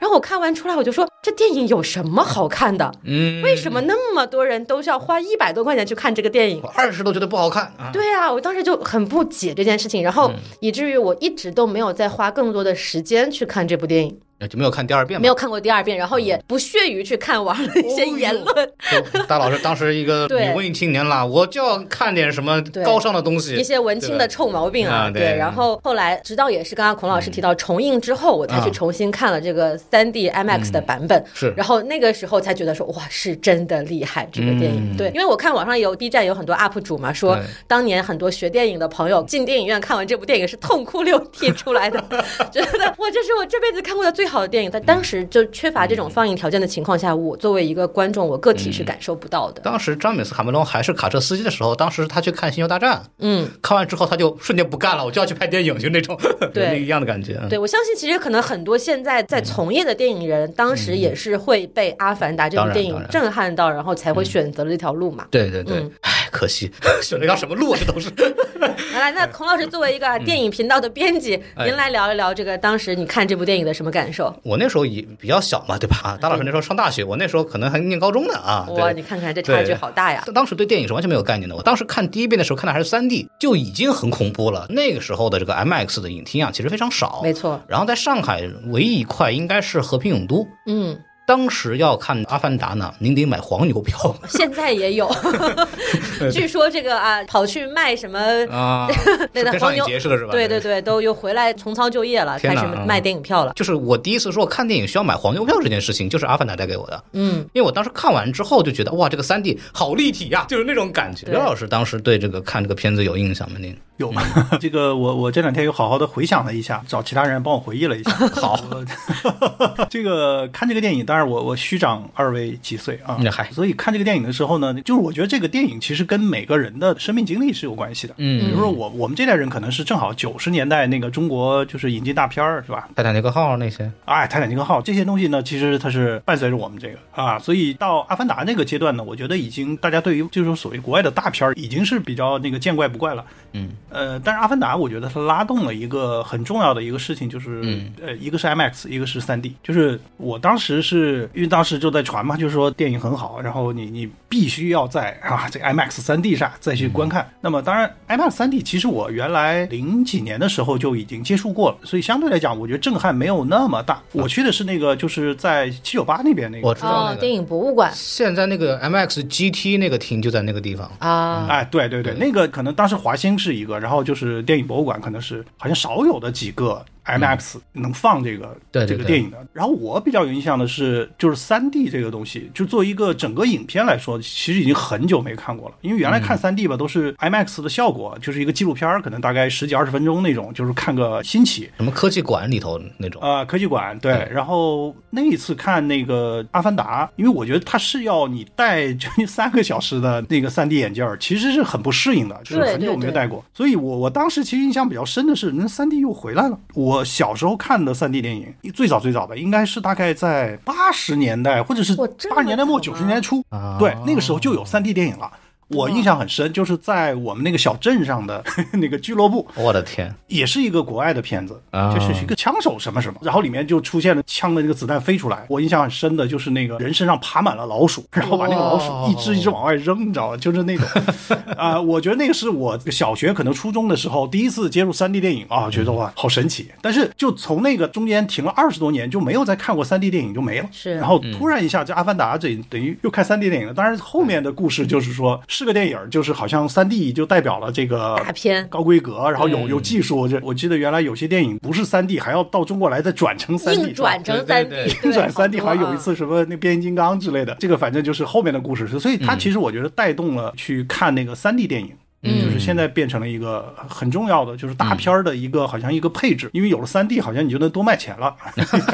然后我看完出来，我就说这电影有什么好看的？嗯，为什么那么多人都是要花一百多块钱去看这个电影？我二十都觉得不好看啊！对啊，我当时就很不解这件事情，然后以至于我一直都没有再花更多的时间去看这部电影。就没有看第二遍，没有看过第二遍，然后也不屑于去看网上的一些言论。哦，大老师当时一个女文艺青年啦，我就要看点什么高尚的东西，一些文青的臭毛病啊。对， 对，然后后来直到也是刚刚孔老师提到重映之后，嗯，我才去重新看了这个 三 D IMAX 的版本，嗯，是，然后那个时候才觉得说哇，是真的厉害这个电影。嗯，对，因为我看网上有 B 站有很多 U P 主嘛，说当年很多学电影的朋友进电影院看完这部电影是痛哭流涕出来的，觉得哇，这是我这辈子看过的最好的电影。在当时就缺乏这种放映条件的情况下，我作为一个观众，我个体是感受不到的。嗯，当时詹姆斯卡梅隆还是卡车司机的时候，当时他去看《星球大战》，嗯，看完之后他就瞬间不干了，我就要去拍电影，就那种对一样的感觉。对，我相信其实可能很多现在在从业的电影人，嗯，当时也是会被《阿凡达》这部电影震撼到，然后才会选择了这条路嘛。嗯，对对对，哎，可惜选了一条什么路啊，这都是。来，那孔老师作为一个电影频道的编辑，嗯，您来聊一聊这个当时你看这部电影的什么感受？我那时候也比较小嘛，对吧？啊，大老师那时候上大学，我那时候可能还念高中呢啊。哇，你看看这差距好大呀！当时对电影是完全没有概念的。我当时看第一遍的时候，看的还是 三 D， 就已经很恐怖了。那个时候的这个 IMAX 的影厅啊，其实非常少，没错。然后在上海唯一一块应该是和平影都，嗯。当时要看《阿凡达》呢，您得买黄牛票。现在也有，据说这个啊，跑去卖什么啊？对的，黄牛结社是吧？对对对，都又回来重操旧业了，开始卖电影票了。就是我第一次说看电影需要买黄牛票这件事情，就是《阿凡达》带给我的。嗯，因为我当时看完之后就觉得，哇，这个三 D 好立体呀，就是那种感觉。刘老师当时对这个看这个片子有印象吗？您有吗？这个我我这两天又好好的回想了一下，找其他人帮我回忆了一下。好，这个看这个电影当然。我我虚长二位几岁啊，所以看这个电影的时候呢，就是我觉得这个电影其实跟每个人的生命经历是有关系的。嗯，比如说我我们这代人可能是正好九十年代那个中国就是引进大片儿，是吧？泰坦尼克号那些，哎，泰坦尼克号这些东西呢，其实它是伴随着我们这个啊，所以到阿凡达那个阶段呢，我觉得已经大家对于就是所谓国外的大片已经是比较那个见怪不怪了。嗯，呃，但是《阿凡达》我觉得它拉动了一个很重要的一个事情，就是、嗯、呃，一个是 IMAX， 一个是 三 D。就是我当时是因为当时就在传嘛，就是说电影很好，然后你你必须要在啊这个 IMAX 三 D 上再去观看。嗯、那么当然 IMAX 三 D 其实我原来零几年的时候就已经接触过了，所以相对来讲我觉得震撼没有那么大。我去的是那个就是在七九八那边那个，我知道、那个哦、电影博物馆。现在那个 IMAX G T 那个厅就在那个地方啊、嗯，哎对对对，那个可能当时华星是一个。然后就是电影博物馆可能是好像少有的几个 IMAX 能放这个、嗯、这个电影的。然后我比较有印象的是就是 三 D 这个东西，就做一个整个影片来说其实已经很久没看过了，因为原来看 三 D 吧、嗯、都是 IMAX 的效果，就是一个纪录片可能大概十几二十分钟那种，就是看个新奇什么科技馆里头那种啊、呃，科技馆对、嗯、然后那一次看那个阿凡达，因为我觉得它是要你戴将近三个小时的那个 三 D 眼镜其实是很不适应的，就是很久没有戴过，对对对，所以我我当时其实印象比较深的是那 三 D 又回来了。我小时候看的 三 D 电影最早最早的应该是大概在八十年代或者是八十年代末九十年代初、啊、对，那个时候就有 三 D 电影了。我印象很深，就是在我们那个小镇上的那个俱乐部，我的天，也是一个国外的片子，就是一个枪手什么什么，然后里面就出现了枪的那个子弹飞出来。我印象很深的就是那个人身上爬满了老鼠，然后把那个老鼠一只一只往外扔，你知道吗？就是那种啊、呃，我觉得那个是我小学可能初中的时候第一次接触 三 D 电影啊，觉得哇好神奇。但是就从那个中间停了二十多年，就没有再看过 三 D 电影就没了。是，然后突然一下这《阿凡达》这等于又看 三 D 电影了。当然后面的故事就是说。是个电影，就是好像 三 D 就代表了这个大片高规格，然后有有技术。这我记得原来有些电影不是 三 D 还要到中国来再转成 三 D， 硬转成 三 D， 硬转 三 D， 好像有一次什么那变形金刚之类的，这个反正就是后面的故事。所以它其实我觉得带动了去看那个 三 D 电影。嗯，就是现在变成了一个很重要的，就是大片的一个、嗯、好像一个配置，因为有了 三 D， 好像你就能多卖钱了，还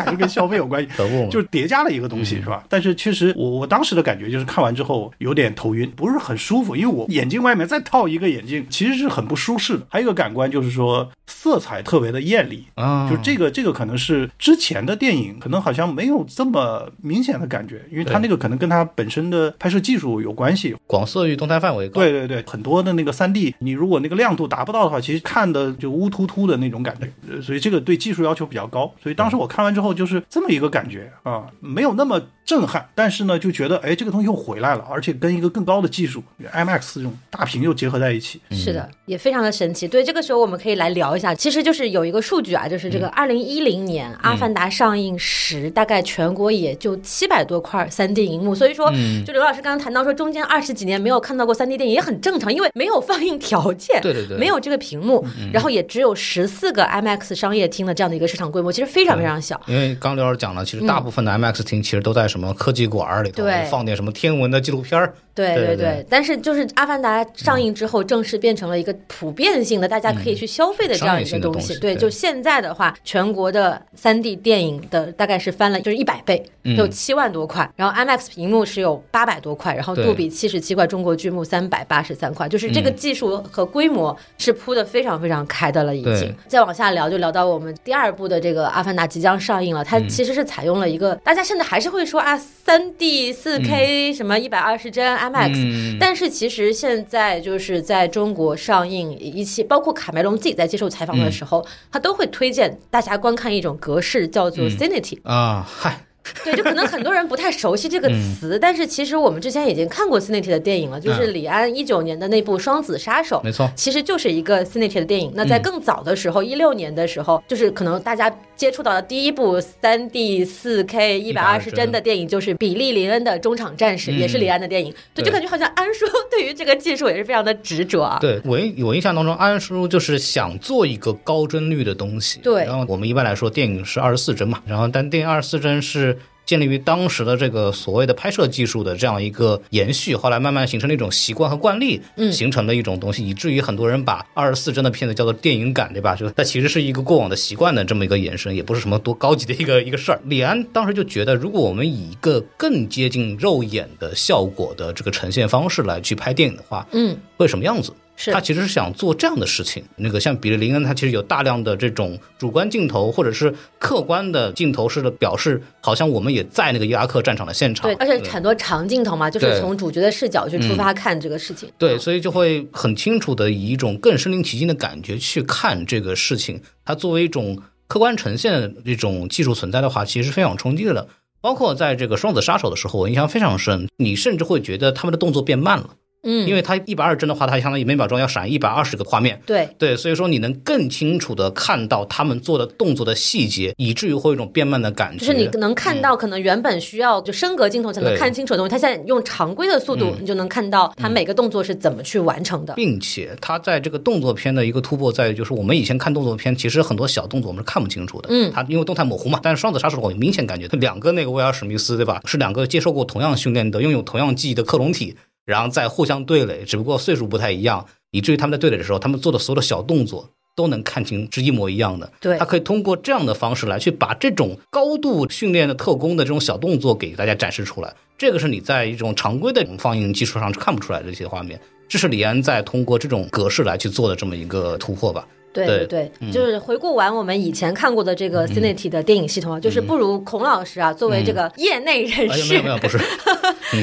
是跟消费有关系，就是叠加了一个东西，是吧？嗯、但是确实我，我我当时的感觉就是看完之后有点头晕，不是很舒服，因为我眼镜外面再套一个眼镜，其实是很不舒适的。还有一个感官就是说色彩特别的艳丽啊，就这个这个可能是之前的电影可能好像没有这么明显的感觉，因为它那个可能跟它本身的拍摄技术有关系，广色域动态范围高。对对对，很多的那个。三 D 你如果那个亮度达不到的话，其实看的就乌突突的那种感觉，所以这个对技术要求比较高。所以当时我看完之后就是这么一个感觉啊，没有那么震撼，但是呢就觉得哎，这个东西又回来了，而且跟一个更高的技术 IMAX 这种大屏又结合在一起，是的，也非常的神奇。对，这个时候我们可以来聊一下，其实就是有一个数据啊，就是这个二零一零年、嗯、阿凡达上映时大概全国也就七百多块 三 D 荧幕，所以说、嗯、就刘老师刚刚谈到说中间二十几年没有看到过 三 D 电影也很正常，因为没有放映条件，对对对，没有这个屏幕、嗯、然后也只有十四个 IMAX 商业厅的这样的一个市场规模，其实非常非常小。因为刚刘老师讲了，其实大部分的 IMAX 厅其实都在什么科技馆里头、嗯、放点什么天文的纪录片，对对 对, 对, 对, 对，但是就是《阿凡达》上映之后正式变成了一个普遍性的、嗯、大家可以去消费的这样一个东 西,、嗯、东西 对, 对，就现在的话全国的 三 D 电影的大概是翻了就是一百倍，有七万多块、嗯、然后 IMAX 屏幕是有八百多块，然后杜比七十七块，中国巨幕三百八十三块，就是这个技术和规模是铺的非常非常开的了已经。再往下聊就聊到我们第二部的这个阿凡达即将上映了，它其实是采用了一个、嗯、大家现在还是会说啊 三 D 四 K、嗯、什么一百二十帧 IMAX、嗯、但是其实现在就是在中国上映一期，包括卡梅隆自己在接受采访的时候、嗯、他都会推荐大家观看一种格式叫做 CINITY、嗯、啊嗨对，就可能很多人不太熟悉这个词、嗯、但是其实我们之前已经看过 CINITY 的电影了，就是李安一九年的那部《双子杀手》，没错，其实就是一个 CINITY 的电影。那在更早的时候一六、嗯、年的时候，就是可能大家接触到的第一部 三 D 四 K 一百二十帧的电影就是比利林恩的《中场战士》、嗯、也是李安的电影。对，就感觉好像安叔对于这个技术也是非常的执着啊。对，我我印象当中安叔就是想做一个高帧率的东西。对，然后我们一般来说电影是二十四帧嘛，然后但电影二十四帧是建立于当时的这个所谓的拍摄技术的这样一个延续，后来慢慢形成了一种习惯和惯例，嗯，形成了一种东西，以至于很多人把二十四帧的片子叫做电影感，对吧？就它其实是一个过往的习惯的这么一个延伸，也不是什么多高级的一个一个事儿。李安当时就觉得，如果我们以一个更接近肉眼的效果的这个呈现方式来去拍电影的话，嗯，会什么样子，是他其实是想做这样的事情。那个像比利林恩他其实有大量的这种主观镜头或者是客观的镜头式的表示，好像我们也在那个伊拉克战场的现场，对，而且很多长镜头嘛，就是从主角的视角去出发看这个事情， 对,、嗯、对，所以就会很清楚的以一种更身临其境的感觉去看这个事情。它作为一种客观呈现的这种技术存在的话，其实是非常有冲击的。包括在这个双子杀手的时候我印象非常深，你甚至会觉得他们的动作变慢了，嗯，因为它一百二十帧的话它相当于每秒钟要闪一百二十个画面，对对，所以说你能更清楚的看到他们做的动作的细节，以至于会有一种变慢的感觉，就是你能看到可能原本需要就升格镜头才能看清楚的东西，它现在用常规的速度你就能看到它每个动作是怎么去完成的。并且它在这个动作片的一个突破在于，就是我们以前看动作片其实很多小动作我们是看不清楚的，嗯，它因为动态模糊嘛，但是双子杀手我明显感觉两个那个威尔史密斯对吧，是两个接受过同样训练的拥有同样记忆的克隆体，然后再互相对垒，只不过岁数不太一样，以至于他们在对垒的时候他们做的所有的小动作都能看清是一模一样的。对，他可以通过这样的方式来去把这种高度训练的特工的这种小动作给大家展示出来，这个是你在一种常规的放映技术上是看不出来的这些画面，这是李安在通过这种格式来去做的这么一个突破吧。对对对、嗯，就是回顾完我们以前看过的这个 CINITY 的电影系统啊、嗯，就是不如孔老师啊，嗯、作为这个业内人士，哎、没有没有不是，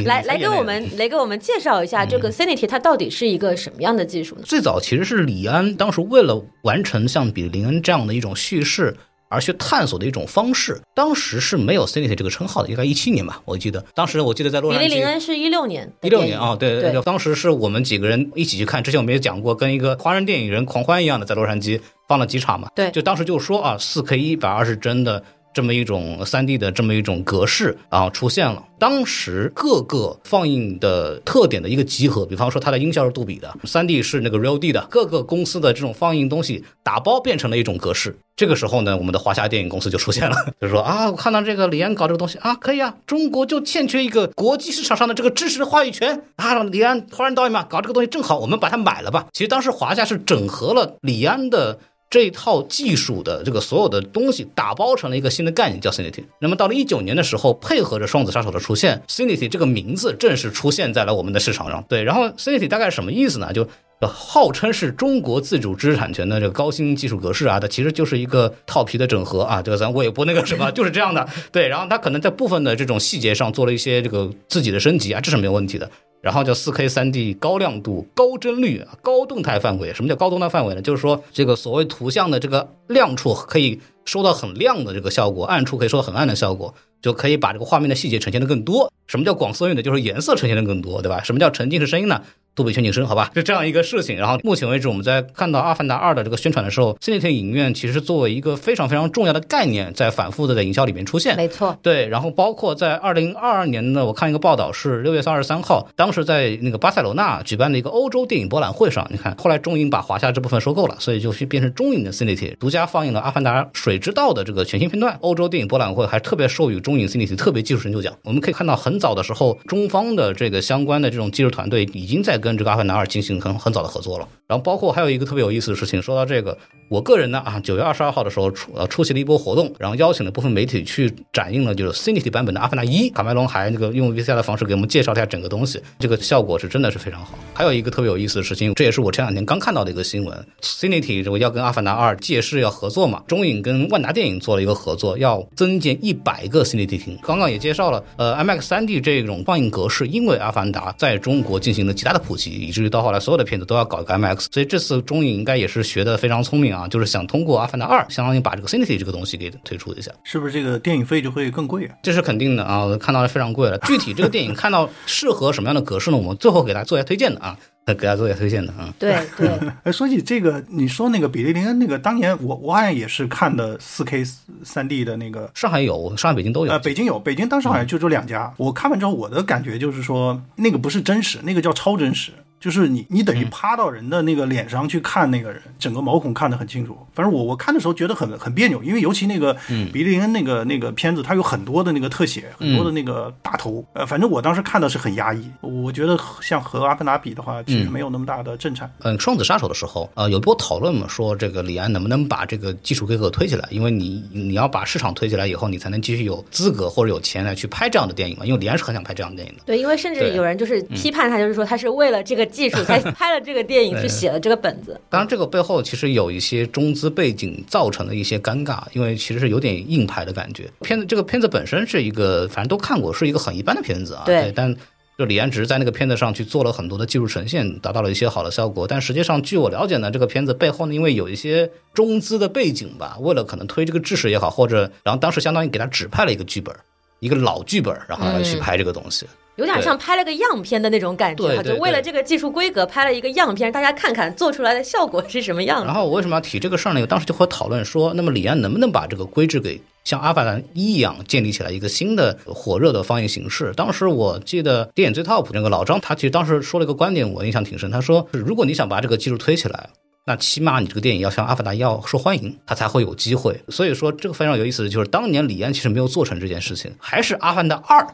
来来给我们来给我们介绍一下这个 CINITY 它到底是一个什么样的技术呢？最早其实是李安当时为了完成像比利林恩这样的一种叙事而去探索的一种方式，当时是没有 CINITY 这个称号的，应该一七年吧，我记得当时我记得在洛杉矶，比利林恩是一六年一六年啊、哦， 对, 对, 对，当时是我们几个人一起去看，之前我们也讲过，跟一个华人电影人狂欢一样的在洛杉矶放了几场嘛，对，就当时就说啊 四 K 一百二十帧的这么一种 三 D 的这么一种格式啊出现了，当时各个放映的特点的一个集合，比方说它的音效是杜比的， 三 D 是那个 Real D 的，各个公司的这种放映东西打包变成了一种格式。这个时候呢，我们的华夏电影公司就出现了，就说啊，我看到这个李安搞这个东西啊，可以啊，中国就欠缺一个国际市场上的这个支持的话语权啊，李安华人导演嘛，搞这个东西正好，我们把它买了吧。其实当时华夏是整合了李安的这一套技术的这个所有的东西打包成了一个新的概念叫 CINITY。 那么到了一九年的时候，配合着双子杀手的出现， CINITY 这个名字正式出现在了我们的市场上。对，然后 CINITY 大概什么意思呢，就号称是中国自主知识产权的这个高新技术格式啊，它其实就是一个套皮的整合啊，这个咱我也不那个什么，就是这样的。对，然后它可能在部分的这种细节上做了一些这个自己的升级啊，这是没有问题的。然后叫 四 K 三 D 高亮度高帧率高动态范围。什么叫高动态范围呢，就是说这个所谓图像的这个亮处可以收到很亮的这个效果，暗处可以收到很暗的效果，就可以把这个画面的细节呈现的更多。什么叫广色域呢，就是颜色呈现的更多，对吧？什么叫沉浸式声音呢，杜比全景声，好吧，是这样一个事情。然后目前为止我们在看到阿凡达二的这个宣传的时候，CINITY影院其实作为一个非常非常重要的概念在反复的在营销里面出现，没错。对，然后包括在二零二二年呢，我看一个报道是六月二十三号，当时在那个巴塞罗那举办的一个欧洲电影博览会上，你看后来中影把华夏这部分收购了，所以就变成中影的CINITY独家放映了阿凡达水之道的这个全新片段。欧洲电影博览会还特别授予中影CINITY特别技术成就奖。我们可以看到很早的时候中方的这个相关的这种技术团队已经在跟这个阿凡达二进行 很, 很早的合作了。然后包括还有一个特别有意思的事情，说到这个我个人呢啊， 九月二十二号的时候 出,、啊、出席了一波活动，然后邀请了部分媒体去展映了就是 CINITY 版本的阿凡达一，卡麦隆还那个用 V C R 的方式给我们介绍一下整个东西，这个效果是真的是非常好。还有一个特别有意思的事情，这也是我前两天刚看到的一个新闻， CINITY 要跟阿凡达二借势要合作嘛，中影跟万达电影做了一个合作，要增建一百个 CINITY 厅。刚刚也介绍了呃 IMAX 三 D 这种放映格式因为阿凡达在中国进行了极大的普及，以至于到后来所有的片子都要搞一个 IMAX。 所以这次中影应该也是学得非常聪明啊，就是想通过阿凡达二相当于把这个 CINITY 这个东西给推出一下。是不是这个电影费就会更贵啊？这是肯定的啊，看到了非常贵了。具体这个电影看到适合什么样的格式呢，我们最后给大家做一下推荐的啊，给大家做一下推荐的啊。对对。哎，说起这个，你说那个比利林恩那个，当年我我好像也是看的 四 K 三 D 的那个，上海有，上海北京都有。呃，北京有，北京当时好像就这两家。嗯、我看完之后，我的感觉就是说，那个不是真实，那个叫超真实。就是你你等于趴到人的那个脸上去看那个人、嗯、整个毛孔看得很清楚。反正我我看的时候觉得很很别扭，因为尤其那个比利林恩那个那个片子它有很多的那个特写，很多的那个大头、嗯、呃反正我当时看的是很压抑。我觉得像和阿凡达比的话其实没有那么大的震颤。嗯，双子杀手的时候呃有一波讨论嘛，说这个李安能不能把这个技术规格推起来，因为你你要把市场推起来以后你才能继续有资格或者有钱来去拍这样的电影嘛，因为李安是很想拍这样的电影的。对，因为甚至有人就是批判他，就是说他是为了这个技术才拍了这个电影去写了这个本子。当然这个背后其实有一些中资背景造成的一些尴尬，因为其实是有点硬拍的感觉。片子这个片子本身是一个反正都看过，是一个很一般的片子啊。对，但就李安直在那个片子上去做了很多的技术呈现，达到了一些好的效果。但实际上据我了解呢，这个片子背后呢，因为有一些中资的背景吧，为了可能推这个制式也好，或者然后当时相当于给他指派了一个剧本，一个老剧本，然后来去拍这个东西、嗯，有点像拍了个样片的那种感觉，对对对，就为了这个技术规格拍了一个样片，大家看看做出来的效果是什么样的。然后我为什么要提这个事儿呢？当时就会讨论说，那么李安能不能把这个规制给像阿凡达一样建立起来一个新的火热的放映形式。当时我记得电影最 top 那个老张，他其实当时说了一个观点我印象挺深，他说如果你想把这个技术推起来，那起码你这个电影要像阿凡达一样受欢迎，它才会有机会。所以说这个非常有意思的就是当年李安其实没有做成这件事情，还是阿凡达二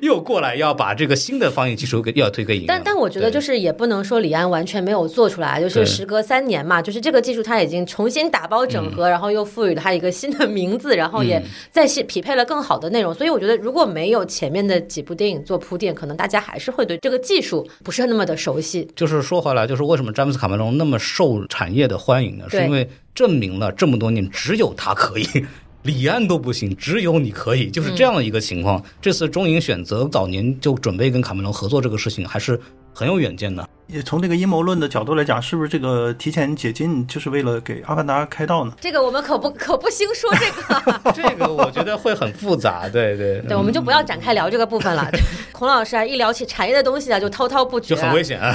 又过来要把这个新的放映技术给要推给影院。但但我觉得就是也不能说李安完全没有做出来，就是时隔三年嘛，就是这个技术它已经重新打包整合、嗯、然后又赋予它一个新的名字，然后也再匹配了更好的内容、嗯、所以我觉得如果没有前面的几部电影做铺垫，可能大家还是会对这个技术不是那么的熟悉。就是说回来，就是为什么詹姆斯卡梅隆那么受受产业的欢迎呢，是因为证明了这么多年只有他可以，李安都不行，只有你可以，就是这样的一个情况、嗯、这次中影选择早年就准备跟卡梅隆合作这个事情还是很有远见的。也从这个阴谋论的角度来讲，是不是这个提前解禁就是为了给阿凡达开道呢？这个我们可不可不兴说这个这个我觉得会很复杂。对对对，我们就不要展开聊这个部分了。孔老师啊，一聊起产业的东西啊，就滔滔不绝、啊、就很危险啊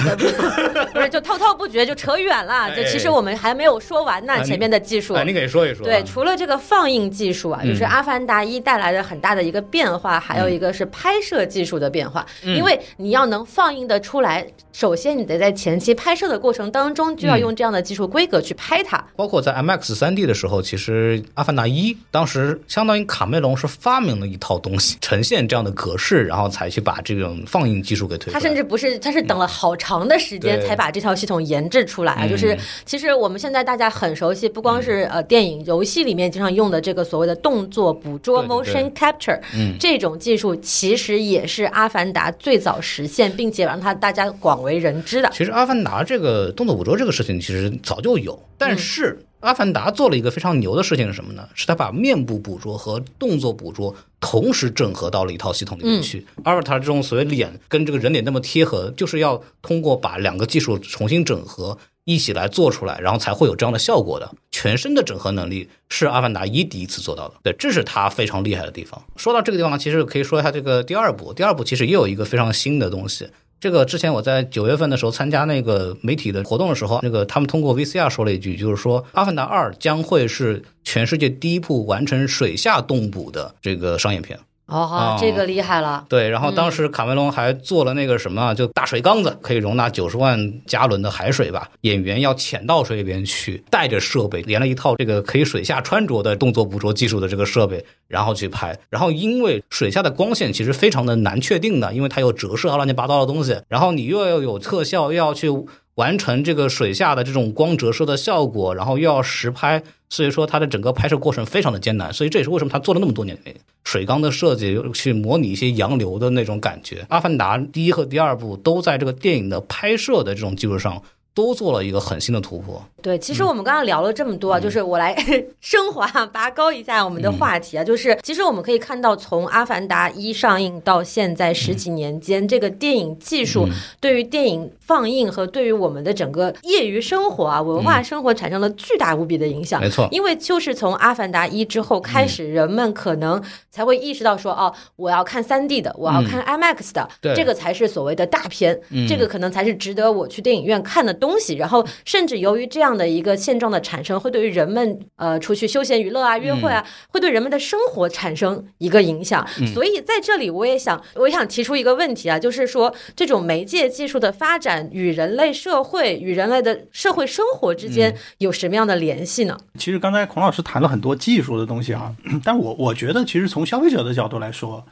不是，就滔滔不绝就扯远了。就其实我们还没有说完呢、哎、前面的技术、哎、你给说一说、啊、对，除了这个放映技术啊，就是阿凡达一带来的很大的一个变化、嗯、还有一个是拍摄技术的变化、嗯、因为你要能放映的出来，首先你得在前期拍摄的过程当中就要用这样的技术规格去拍它、嗯、包括在 IMAX 三 D 的时候，其实阿凡达一当时相当于卡梅隆是发明了一套东西呈现这样的格式，然后才去把这种放映技术给推出来。他甚至不是，他是等了好长的时间才把这套系统研制出来、啊嗯、就是其实我们现在大家很熟悉，不光是、嗯呃、电影游戏里面经常用的这个所谓的动作捕捉 Motion capture、嗯、这种技术其实也是阿凡达最早实现并且让它大家广为人知的。其实阿凡达这个动作捕捉这个事情其实早就有，但是阿凡达做了一个非常牛的事情是什么呢？是他把面部捕捉和动作捕捉同时整合到了一套系统里面去。阿凡达这种所谓脸跟这个人脸那么贴合，就是要通过把两个技术重新整合一起来做出来，然后才会有这样的效果的。全身的整合能力是阿凡达一第一次做到的，对，这是他非常厉害的地方。说到这个地方呢，其实可以说一下这个第二部。第二部其实也有一个非常新的东西。这个之前我在九月份的时候参加那个媒体的活动的时候，那个他们通过 V C R 说了一句，就是说《阿凡达二》将会是全世界第一部完成水下动捕的这个商业片。哦，这个厉害了。嗯、对，然后当时卡梅隆还做了那个什么，就大水缸子，可以容纳九十万加仑的海水吧。演员要潜到水里边去，带着设备，连了一套这个可以水下穿着的动作捕捉技术的这个设备，然后去拍。然后因为水下的光线其实非常的难确定的，因为它有折射啊乱七八糟的东西，然后你又要有特效，又要去完成这个水下的这种光折射的效果，然后又要实拍，所以说它的整个拍摄过程非常的艰难。所以这也是为什么它做了那么多年水缸的设计，去模拟一些洋流的那种感觉。阿凡达第一和第二部都在这个电影的拍摄的这种基础上都做了一个很新的突破。对，其实我们刚刚聊了这么多、啊嗯、就是我来升华拔高一下我们的话题啊、嗯，就是其实我们可以看到从《阿凡达一》上映到现在十几年间、嗯、这个电影技术对于电影放映和对于我们的整个业余生活啊、嗯、文化生活产生了巨大无比的影响。没错，因为就是从《阿凡达一》之后开始、嗯、人们可能才会意识到说，哦，我要看 三 D 的，我要看 IMAX 的、嗯、这个才是所谓的大片、嗯、这个可能才是值得我去电影院看的东西。然后甚至由于这样的一个现状的产生，会对于人们呃出去休闲娱乐啊约会啊、嗯、会对人们的生活产生一个影响、嗯、所以在这里我也想我也想提出一个问题啊，就是说这种媒介技术的发展与人类社会与人类的社会生活之间有什么样的联系呢？其实刚才孔老师谈了很多技术的东西啊，但我我觉得其实从消费者的角度来说，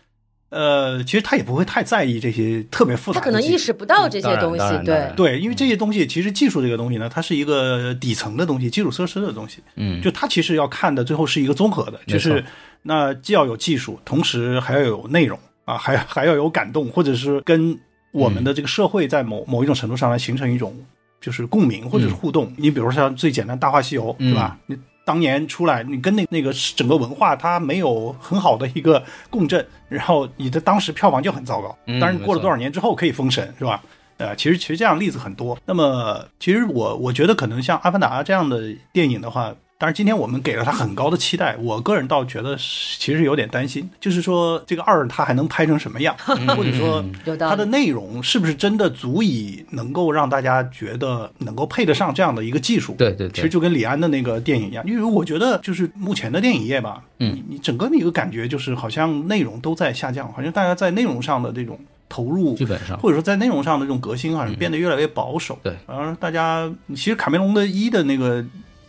呃，其实他也不会太在意这些特别复杂的，他可能意识不到这些东西、嗯、对对，因为这些东西其实技术这个东西呢，它是一个底层的东西，基础设施的东西，嗯，就它其实要看的最后是一个综合的，就是那既要有技术，同时还要有内容啊，还还要有感动，或者是跟我们的这个社会在某某一种程度上来形成一种就是共鸣或者是互动。嗯、你比如说像最简单《大话西游》对、嗯、吧？你当年出来，你跟那那个整个文化它没有很好的一个共振，然后你的当时票房就很糟糕。当然过了多少年之后可以封神、嗯、是吧？呃，其实其实这样例子很多。那么其实我我觉得可能像《阿凡达》这样的电影的话。当然今天我们给了他很高的期待，我个人倒觉得其实有点担心，就是说这个二他还能拍成什么样，或者说他的内容是不是真的足以能够让大家觉得能够配得上这样的一个技术。对对对，其实就跟李安的那个电影一样，因为我觉得就是目前的电影业吧，嗯，你, 你整个那个感觉就是好像内容都在下降，好像大家在内容上的这种投入基本上，或者说在内容上的这种革新好像变得越来越保守。对，然后大家其实卡梅隆的一的那个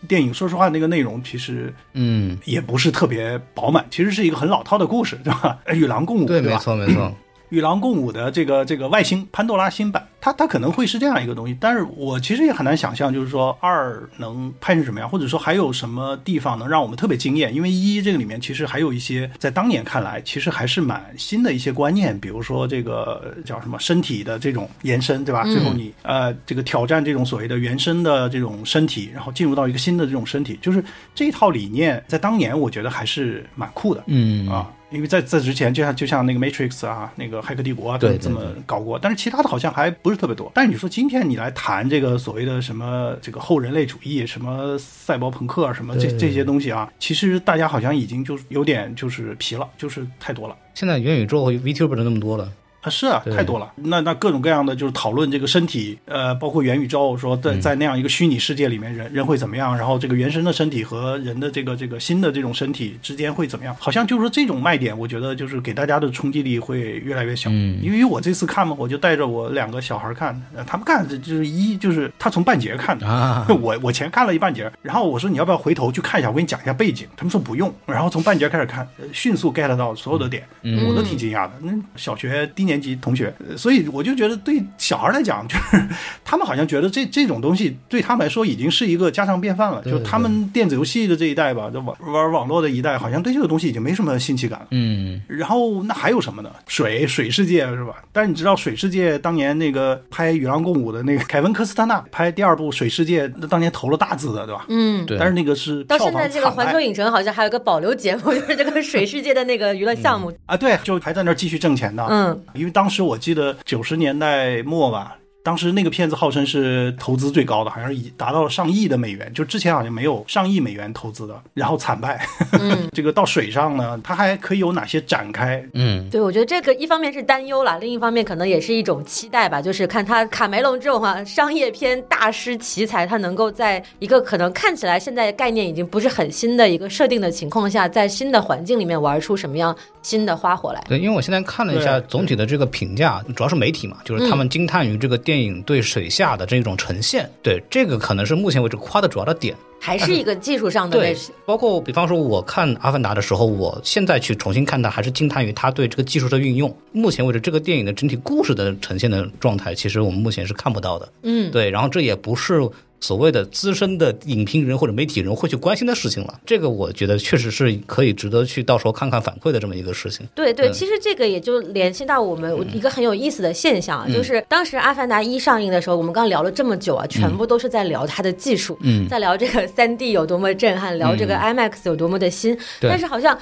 电影说实话那个内容其实嗯也不是特别饱满、嗯、其实是一个很老套的故事对吧，与狼共舞 对, 对吧，没错没错，与狼共舞的这个这个外星潘多拉新版，它它可能会是这样一个东西，但是我其实也很难想象就是说二能拍成什么样，或者说还有什么地方能让我们特别惊艳。因为一这个里面其实还有一些在当年看来其实还是蛮新的一些观念，比如说这个叫什么身体的这种延伸对吧、嗯、最后你呃这个挑战这种所谓的原生的这种身体，然后进入到一个新的这种身体，就是这一套理念在当年我觉得还是蛮酷的。嗯啊，因为在在之前就像就像那个 Matrix 啊，那个骇客帝国啊，对，这么搞过，但是其他的好像还不是特别多。但是你说今天你来谈这个所谓的什么这个后人类主义，什么赛博朋克，什么这这些东西啊，其实大家好像已经就是有点就是疲了，就是太多了。现在元宇宙和 VTuber 都那么多了。啊，是啊，太多了。那那各种各样的就是讨论这个身体，呃，包括元宇宙，说在在那样一个虚拟世界里面人，人、嗯、人会怎么样？然后这个原生的身体和人的这个这个新的这种身体之间会怎么样？好像就是说这种卖点，我觉得就是给大家的冲击力会越来越小。嗯、因为我这次看嘛，我就带着我两个小孩看，呃、他们看就是一就是他从半截看的，啊、我我前看了一半截，然后我说你要不要回头去看一下？我给你讲一下背景，他们说不用，然后从半截开始看，迅速 get 到所有的点，嗯、我都挺惊讶的。那小学低年。年级同学，所以我就觉得对小孩来讲，就是他们好像觉得这这种东西对他们来说已经是一个家常便饭了。对对对，就他们电子游戏的这一代吧，就玩玩网络的一代，好像对这个东西已经没什么新奇感了。嗯，然后那还有什么呢？水水世界是吧？但是你知道水世界当年那个拍《与狼共舞》的那个凯文·科斯塔纳拍第二部《水世界》，当年投了大字的，对吧？嗯，但是那个是到现在这个环球影城好像还有个保留节目，就是这个水世界的那个娱乐项目、嗯、啊，对，就还在那儿继续挣钱的。嗯。因为当时我记得九十年代末吧，当时那个片子号称是投资最高的，好像是达到了上亿的美元，就之前好像没有上亿美元投资的，然后惨败、嗯、这个到水上呢它还可以有哪些展开。嗯，对，我觉得这个一方面是担忧啦，另一方面可能也是一种期待吧，就是看他卡梅隆这种、啊、商业片大师奇才，他能够在一个可能看起来现在概念已经不是很新的一个设定的情况下，在新的环境里面玩出什么样新的花火来。对，因为我现在看了一下总体的这个评价，主要是媒体嘛，就是他们惊叹于这个电影对水下的这种呈现。对，这个可能是目前为止夸的主要的点，还是一个技术上的位置。包括比方说我看《阿凡达》的时候，我现在去重新看它，还是惊叹于它对这个技术的运用。目前为止这个电影的整体故事的呈现的状态，其实我们目前是看不到的。嗯，对，然后这也不是所谓的资深的影评人或者媒体人会去关心的事情了，这个我觉得确实是可以值得去到时候看看反馈的这么一个事情。对对、嗯、其实这个也就联系到我们一个很有意思的现象、啊嗯、就是当时《阿凡达》一上映的时候，我们刚聊了这么久啊，全部都是在聊它的技术、嗯、在聊这个 三 D 有多么震撼，聊这个 IMAX 有多么的新、嗯、但是好像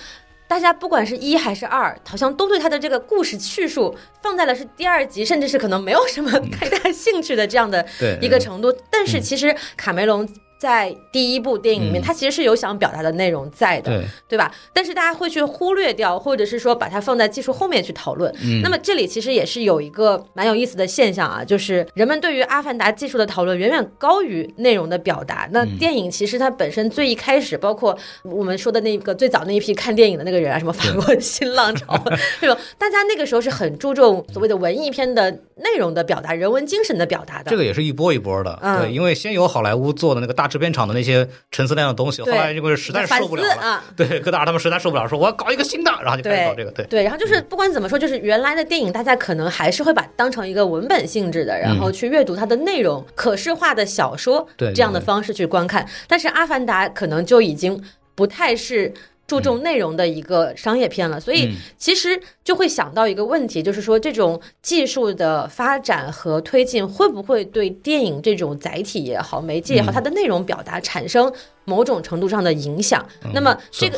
大家不管是一还是二，好像都对他的这个故事叙述放在了是第二集，甚至是可能没有什么太大兴趣的这样的一个程度。嗯、但是其实卡梅隆在第一部电影里面、嗯、他其实是有想表达的内容在的， 对, 对吧？但是大家会去忽略掉，或者是说把它放在技术后面去讨论、嗯、那么这里其实也是有一个蛮有意思的现象啊，就是人们对于阿凡达技术的讨论远远高于内容的表达。那电影其实它本身最一开始、嗯、包括我们说的那个最早那一批看电影的那个人啊，什么法国新浪潮对吧？大家那个时候是很注重所谓的文艺片的内容的表达，人文精神的表达的。这个也是一波一波的、嗯、对，因为先有好莱坞做的那个大制片厂的那些陈思那样的东西，后来因为实在受不了了、啊、对，各大他们实在受不了，说我要搞一个新的，然后就开始搞这个。 对, 对, 对，然后就是不管怎么说，就是原来的电影大家可能还是会把当成一个文本性质的，然后去阅读它的内容、嗯、可视化的小说这样的方式去观看。对对对，但是阿凡达可能就已经不太是注重内容的一个商业片了。所以其实就会想到一个问题，就是说这种技术的发展和推进会不会对电影这种载体也好，媒介也好，它的内容表达产生某种程度上的影响，嗯、那么这个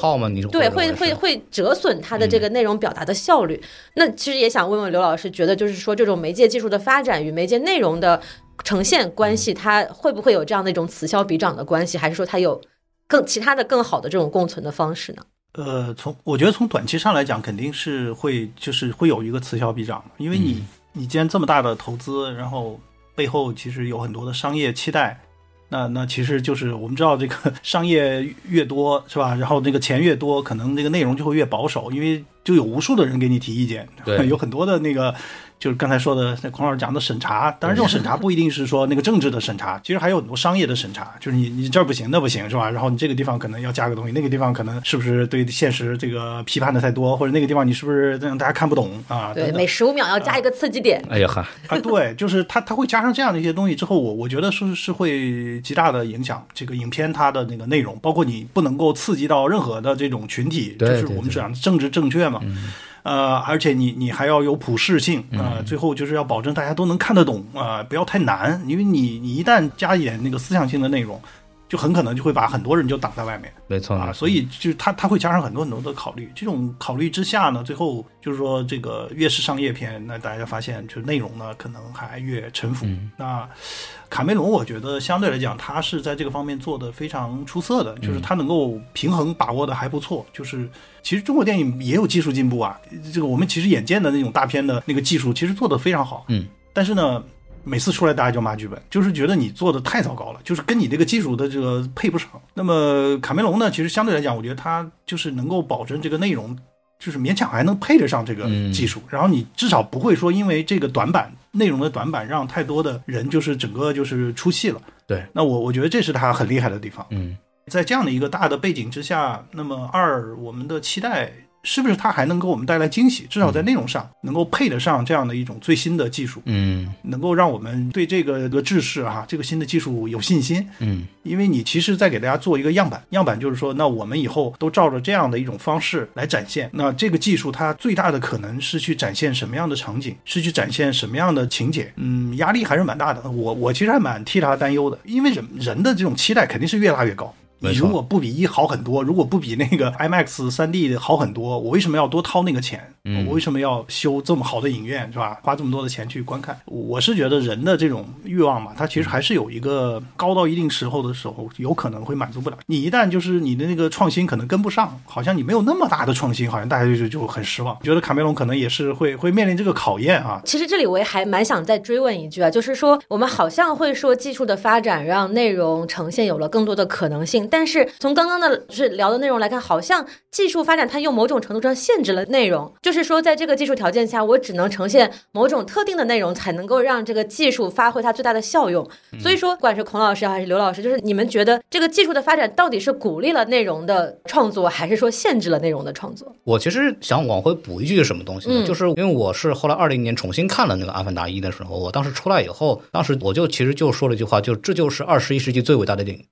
对会会会折损它的这个内容表达的效率。嗯、那其实也想问问刘老师，觉得就是说这种媒介技术的发展与媒介内容的呈现关系，它会不会有这样的一种此消彼长的关系，还是说它有更其他的更好的这种共存的方式呢？呃，从我觉得从短期上来讲，肯定是会就是会有一个此消彼长，因为你、嗯、你既然这么大的投资，然后背后其实有很多的商业期待。那那其实就是我们知道这个商业越多是吧，然后这个钱越多，可能这个内容就会越保守，因为就有无数的人给你提意见，对，有很多的那个就是刚才说的孔老师讲的审查，当然这种审查不一定是说那个政治的审查，其实还有很多商业的审查，就是你你这儿不行那不行是吧，然后你这个地方可能要加个东西，那个地方可能是不是对现实这个批判的太多，或者那个地方你是不是让大家看不懂啊？对，每十五秒要加一个刺激点。哎呀哈啊，对，就是它它会加上这样的一些东西之后，我我觉得是是会极大的影响这个影片它的那个内容，包括你不能够刺激到任何的这种群体，就是我们讲政治正确嘛。嗯，呃，而且你你还要有普适性啊、呃，最后就是要保证大家都能看得懂啊、呃，不要太难，因为你你一旦加一点那个思想性的内容，就很可能就会把很多人就挡在外面，没错啊，所以就他他会加上很多很多的考虑，这种考虑之下呢，最后就是说这个越是商业片，那大家发现就内容呢可能还越沉浮。嗯、那卡梅隆我觉得相对来讲，他是在这个方面做的非常出色的，就是他能够平衡把握的还不错，就是。其实中国电影也有技术进步啊，这个我们其实眼见的那种大片的那个技术其实做得非常好，嗯，但是呢每次出来大家就骂剧本，就是觉得你做的太糟糕了，就是跟你这个技术的这个配不上。那么卡梅隆呢，其实相对来讲我觉得他就是能够保证这个内容就是勉强还能配得上这个技术，嗯、然后你至少不会说因为这个短板内容的短板让太多的人就是整个就是出戏了，对，那我我觉得这是他很厉害的地方。嗯，在这样的一个大的背景之下，那么二，我们的期待是不是它还能给我们带来惊喜，至少在内容上能够配得上这样的一种最新的技术，嗯，能够让我们对这个的制式啊，这个新的技术有信心，嗯，因为你其实在给大家做一个样板，样板就是说那我们以后都照着这样的一种方式来展现，那这个技术它最大的可能是去展现什么样的场景，是去展现什么样的情节，嗯，压力还是蛮大的，我我其实还蛮替他担忧的，因为人人的这种期待肯定是越拉越高。你如果不比一好很多，如果不比那个 IMAX 三 D 好很多，我为什么要多掏那个钱？嗯、我为什么要修这么好的影院是吧？花这么多的钱去观看？我是觉得人的这种欲望嘛，它其实还是有一个高到一定时候的时候，有可能会满足不了。你一旦就是你的那个创新可能跟不上，好像你没有那么大的创新，好像大家就就很失望。觉得卡梅隆可能也是会会面临这个考验啊。其实这里我也还蛮想再追问一句啊，就是说我们好像会说技术的发展让内容呈现有了更多的可能性。但是从刚刚的就是聊的内容来看，好像技术发展它又某种程度上限制了内容，就是说在这个技术条件下，我只能呈现某种特定的内容才能够让这个技术发挥它最大的效用。所以说不管是孔老师还是刘老师，就是你们觉得这个技术的发展到底是鼓励了内容的创作，还是说限制了内容的创作？我其实想往回补一句什么东西呢、嗯、就是因为我是后来二零年重新看了那个《阿凡达一》的时候，我当时出来以后，当时我就其实就说了一句话，就这就是二十一世纪最伟大的电影，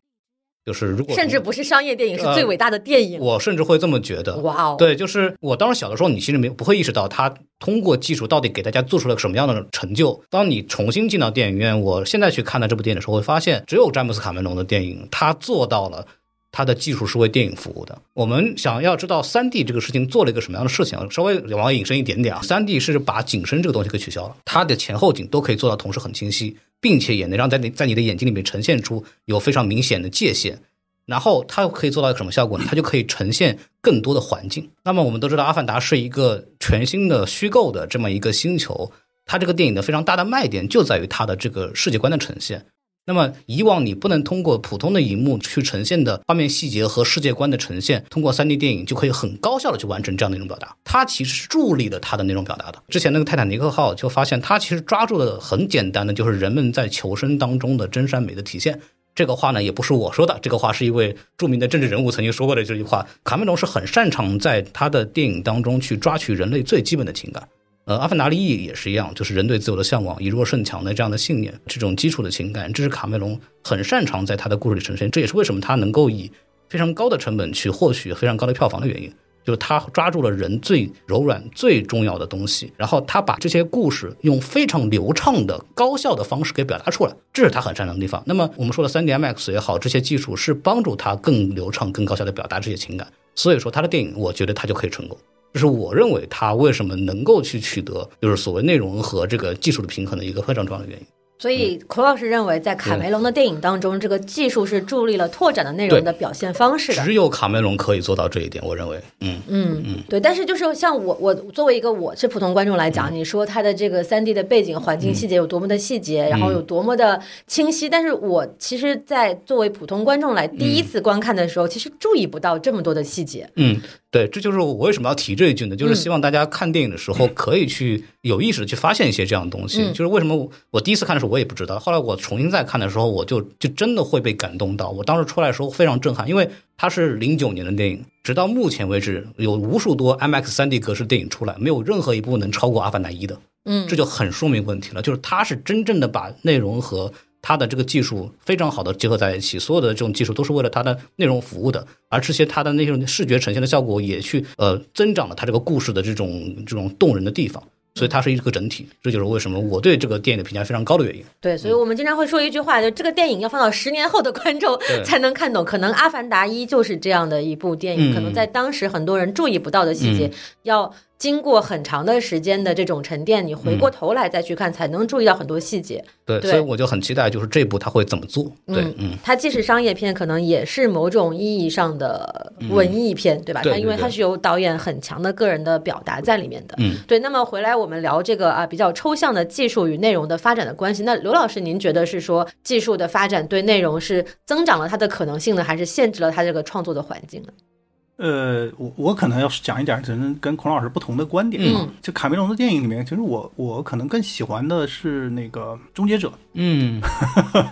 就是如果甚至不是商业电影，是最伟大的电影、呃、我甚至会这么觉得。哇哦，对，就是我当时小的时候你其实没不会意识到它通过技术到底给大家做出了什么样的成就。当你重新进到电影院，我现在去看到这部电影的时候，会发现只有詹姆斯卡梅隆的电影他做到了它的技术是为电影服务的。我们想要知道 三 D 这个事情做了一个什么样的事情，稍微往引申一点点啊 三 D 是把景深这个东西给取消了，它的前后景都可以做到同时很清晰，并且也能让在你在你的眼睛里面呈现出有非常明显的界限。然后它可以做到什么效果呢？它就可以呈现更多的环境。那么我们都知道阿凡达是一个全新的虚构的这么一个星球，它这个电影的非常大的卖点就在于它的这个世界观的呈现。那么以往你不能通过普通的荧幕去呈现的画面细节和世界观的呈现，通过 三 D 电影就可以很高效的去完成这样的一种表达，它其实是助力了它的那种表达的。之前那个泰坦尼克号就发现，它其实抓住的很简单的就是人们在求生当中的真善美的体现。这个话呢也不是我说的，这个话是一位著名的政治人物曾经说过的这句话。卡梅隆是很擅长在他的电影当中去抓取人类最基本的情感。呃，阿凡达一也是一样，就是人对自由的向往，以弱胜强的这样的信念，这种基础的情感，这是卡梅隆很擅长在他的故事里呈现。这也是为什么他能够以非常高的成本去获取非常高的票房的原因，就是他抓住了人最柔软最重要的东西，然后他把这些故事用非常流畅的高效的方式给表达出来，这是他很擅长的地方。那么我们说的 三 D IMAX 也好，这些技术是帮助他更流畅更高效的表达这些情感，所以说他的电影我觉得他就可以成功，这是我认为他为什么能够去取得就是所谓内容和这个技术的平衡的一个非常重要的原因。所以孔老师认为在卡梅隆的电影当中，这个技术是助力了拓展的内容的表现方式的，只有卡梅隆可以做到这一点，我认为。嗯嗯嗯，对。但是就是像我我作为一个我是普通观众来讲、嗯、你说他的这个 三 D 的背景环境细节有多么的细节、嗯、然后有多么的清晰、嗯、但是我其实在作为普通观众来第一次观看的时候、嗯、其实注意不到这么多的细节。嗯，对，这就是我为什么要提这一句呢，就是希望大家看电影的时候可以去有意识的去发现一些这样的东西、嗯、就是为什么我第一次看的时候我也不知道，后来我重新再看的时候我就就真的会被感动到，我当时出来的时候非常震撼，因为它是零九年的电影，直到目前为止有无数多 IMAX 三 D 格式电影出来，没有任何一部能超过《阿凡达一》的，嗯，这就很说明问题了，就是它是真正的把内容和它的这个技术非常好的结合在一起，所有的这种技术都是为了它的内容服务的，而这些它的那种视觉呈现的效果也去呃增长了它这个故事的这种这种动人的地方，所以它是一个整体，这就是为什么我对这个电影的评价非常高的原因。对，所以我们经常会说一句话，就这个电影要放到十年后的观众才能看懂，可能《阿凡达一》就是这样的一部电影、嗯、可能在当时很多人注意不到的细节、嗯、要经过很长的时间的这种沉淀，你回过头来再去看才能注意到很多细节、嗯、对, 对，所以我就很期待就是这部它会怎么做。对，嗯，它既是商业片可能也是某种意义上的文艺片、嗯、对吧，它因为它是有导演很强的个人的表达在里面的。嗯，对。那么回来我们聊这个啊比较抽象的技术与内容的发展的关系，那刘老师您觉得是说技术的发展对内容是增长了它的可能性呢，还是限制了它这个创作的环境呢？呃，我我可能要讲一点跟孔老师不同的观点。嗯，就卡梅隆的电影里面，其实我我可能更喜欢的是那个《终结者》。嗯，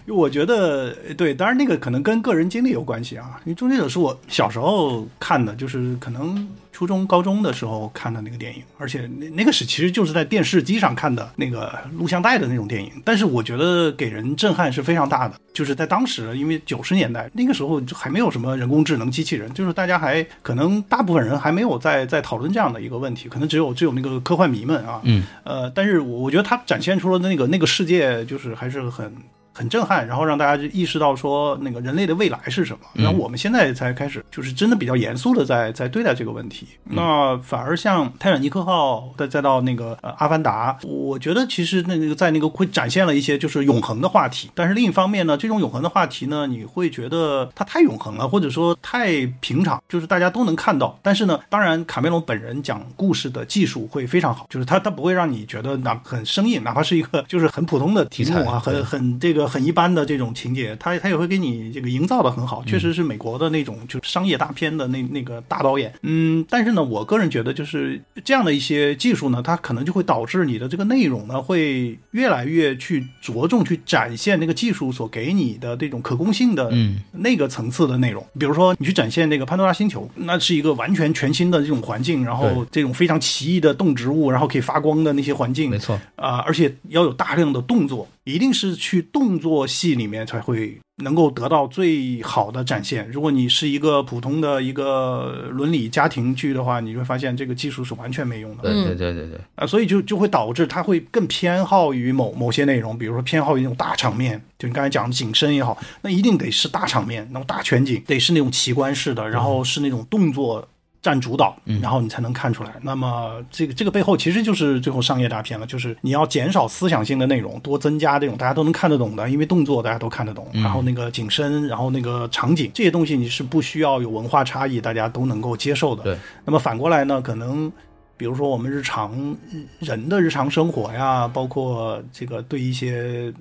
我觉得对，当然那个可能跟个人经历有关系啊，因为《终结者》是我小时候看的，就是可能初中、高中的时候看的那个电影，而且那那个是其实就是在电视机上看的那个录像带的那种电影，但是我觉得给人震撼是非常大的，就是在当时，因为九十年代那个时候就还没有什么人工智能、机器人，就是大家还。可能大部分人还没有在在讨论这样的一个问题，可能只有只有那个科幻迷们啊，嗯，呃，但是我我觉得它展现出了那个那个世界，就是还是很很震撼，然后让大家意识到说那个人类的未来是什么。然后我们现在才开始，就是真的比较严肃的在在对待这个问题。那反而像《泰坦尼克号》再再到那个、呃、《阿凡达》，我觉得其实那个在那个会展现了一些就是永恒的话题，但是另一方面呢，这种永恒的话题呢，你会觉得它太永恒了，或者说太平常，就是大家都能看到。但是呢，当然卡梅隆本人讲故事的技术会非常好，就是他他不会让你觉得哪很生硬，哪怕是一个就是很普通的题目啊，很很这个。很一般的这种情节，他他也会给你这个营造的很好，确实是美国的那种就商业大片的那那个大导演，嗯，但是呢，我个人觉得就是这样的一些技术呢，它可能就会导致你的这个内容呢，会越来越去着重去展现那个技术所给你的这种可供性的那个层次的内容。比如说你去展现那个潘多拉星球，那是一个完全全新的这种环境，然后这种非常奇异的动植物，然后可以发光的那些环境，没错啊、呃，而且要有大量的动作。一定是去动作戏里面才会能够得到最好的展现。如果你是一个普通的一个伦理家庭剧的话，你会发现这个技术是完全没用的。对对对对对。啊，所以就就会导致它会更偏好于某某些内容，比如说偏好于那种大场面，就你刚才讲的景深也好，那一定得是大场面，那种大全景，得是那种奇观式的，然后是那种动作。占主导，然后你才能看出来。那么这个这个背后其实就是最后商业大片了，就是你要减少思想性的内容，多增加这种大家都能看得懂的，因为动作大家都看得懂，然后那个景深，然后那个场景，这些东西你是不需要有文化差异，大家都能够接受的。对。那么反过来呢，可能比如说我们日常人的日常生活呀，包括这个对一些。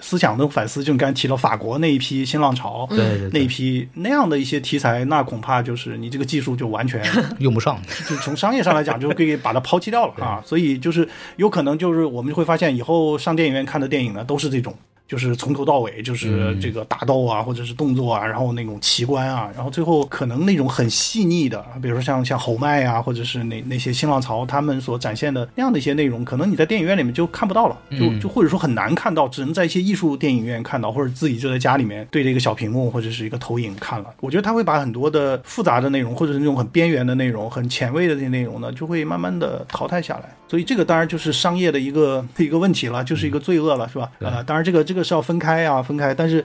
思想的反思，就刚才提到法国那一批新浪潮，对对对，那一批那样的一些题材，那恐怕就是你这个技术就完全用不上，就从商业上来讲，就可以把它抛弃掉了啊。所以就是有可能就是我们会发现，以后上电影院看的电影呢，都是这种就是从头到尾就是这个打斗啊，或者是动作啊，然后那种奇观啊，然后最后可能那种很细腻的，比如说像像侯麦啊，或者是那那些新浪潮他们所展现的那样的一些内容，可能你在电影院里面就看不到了，就就或者说很难看到，只能在一些艺术电影院看到，或者自己就在家里面对着一个小屏幕或者是一个投影看了。我觉得他会把很多的复杂的内容，或者是那种很边缘的内容、很前卫的这些内容呢，就会慢慢的淘汰下来。所以这个当然就是商业的一个一个问题了，就是一个罪恶了，是吧？呃，当然这个这个是要分开啊，分开。但是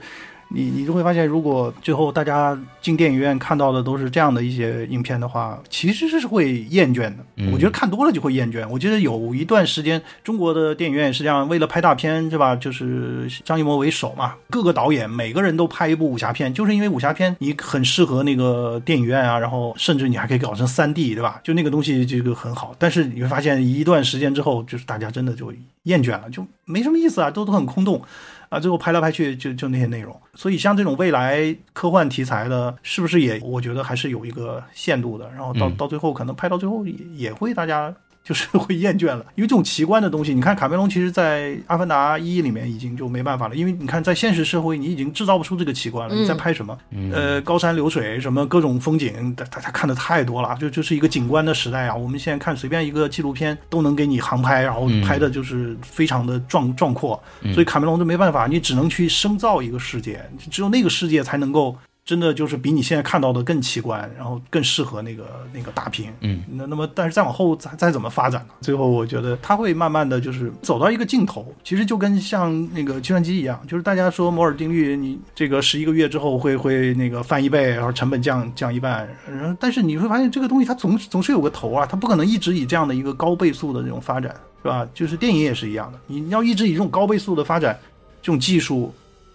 你你就会发现，如果最后大家进电影院看到的都是这样的一些影片的话，其实是会厌倦的。我觉得看多了就会厌倦。我觉得有一段时间，中国的电影院也是这样，为了拍大片，是吧？就是张艺谋为首嘛，各个导演每个人都拍一部武侠片，就是因为武侠片你很适合那个电影院啊，然后甚至你还可以搞成 三 D， 对吧？就那个东西这个很好。但是你会发现，一段时间之后，就是大家真的就厌倦了，就没什么意思啊，都都很空洞。啊，最后拍来拍去就就那些内容，所以像这种未来科幻题材的，是不是也我觉得还是有一个限度的，然后到、嗯、到最后可能拍到最后也也会大家就是会厌倦了，因为这种奇观的东西，你看卡梅隆其实在阿凡达一里面已经就没办法了，因为你看在现实社会你已经制造不出这个奇观了，你在拍什么、嗯、呃，高山流水什么各种风景，大家看的太多了，就就是一个景观的时代啊，我们现在看随便一个纪录片都能给你航拍，然后拍的就是非常的壮壮阔，所以卡梅隆就没办法，你只能去生造一个世界，只有那个世界才能够真的就是比你现在看到的更奇观，然后更适合那个那个大屏。嗯，那那么但是再往后再再怎么发展呢？最后我觉得它会慢慢的就是走到一个尽头，其实就跟像那个计算机一样，就是大家说摩尔定律，你这个十一个月之后会会那个翻一倍，然后成本降降一半，然后但是你会发现这个东西它总总是有个头啊，它不可能一直以这样的一个高倍速的这种发展，是吧？就是电影也是一样的，你要一直以这种高倍速的发展，这种技术。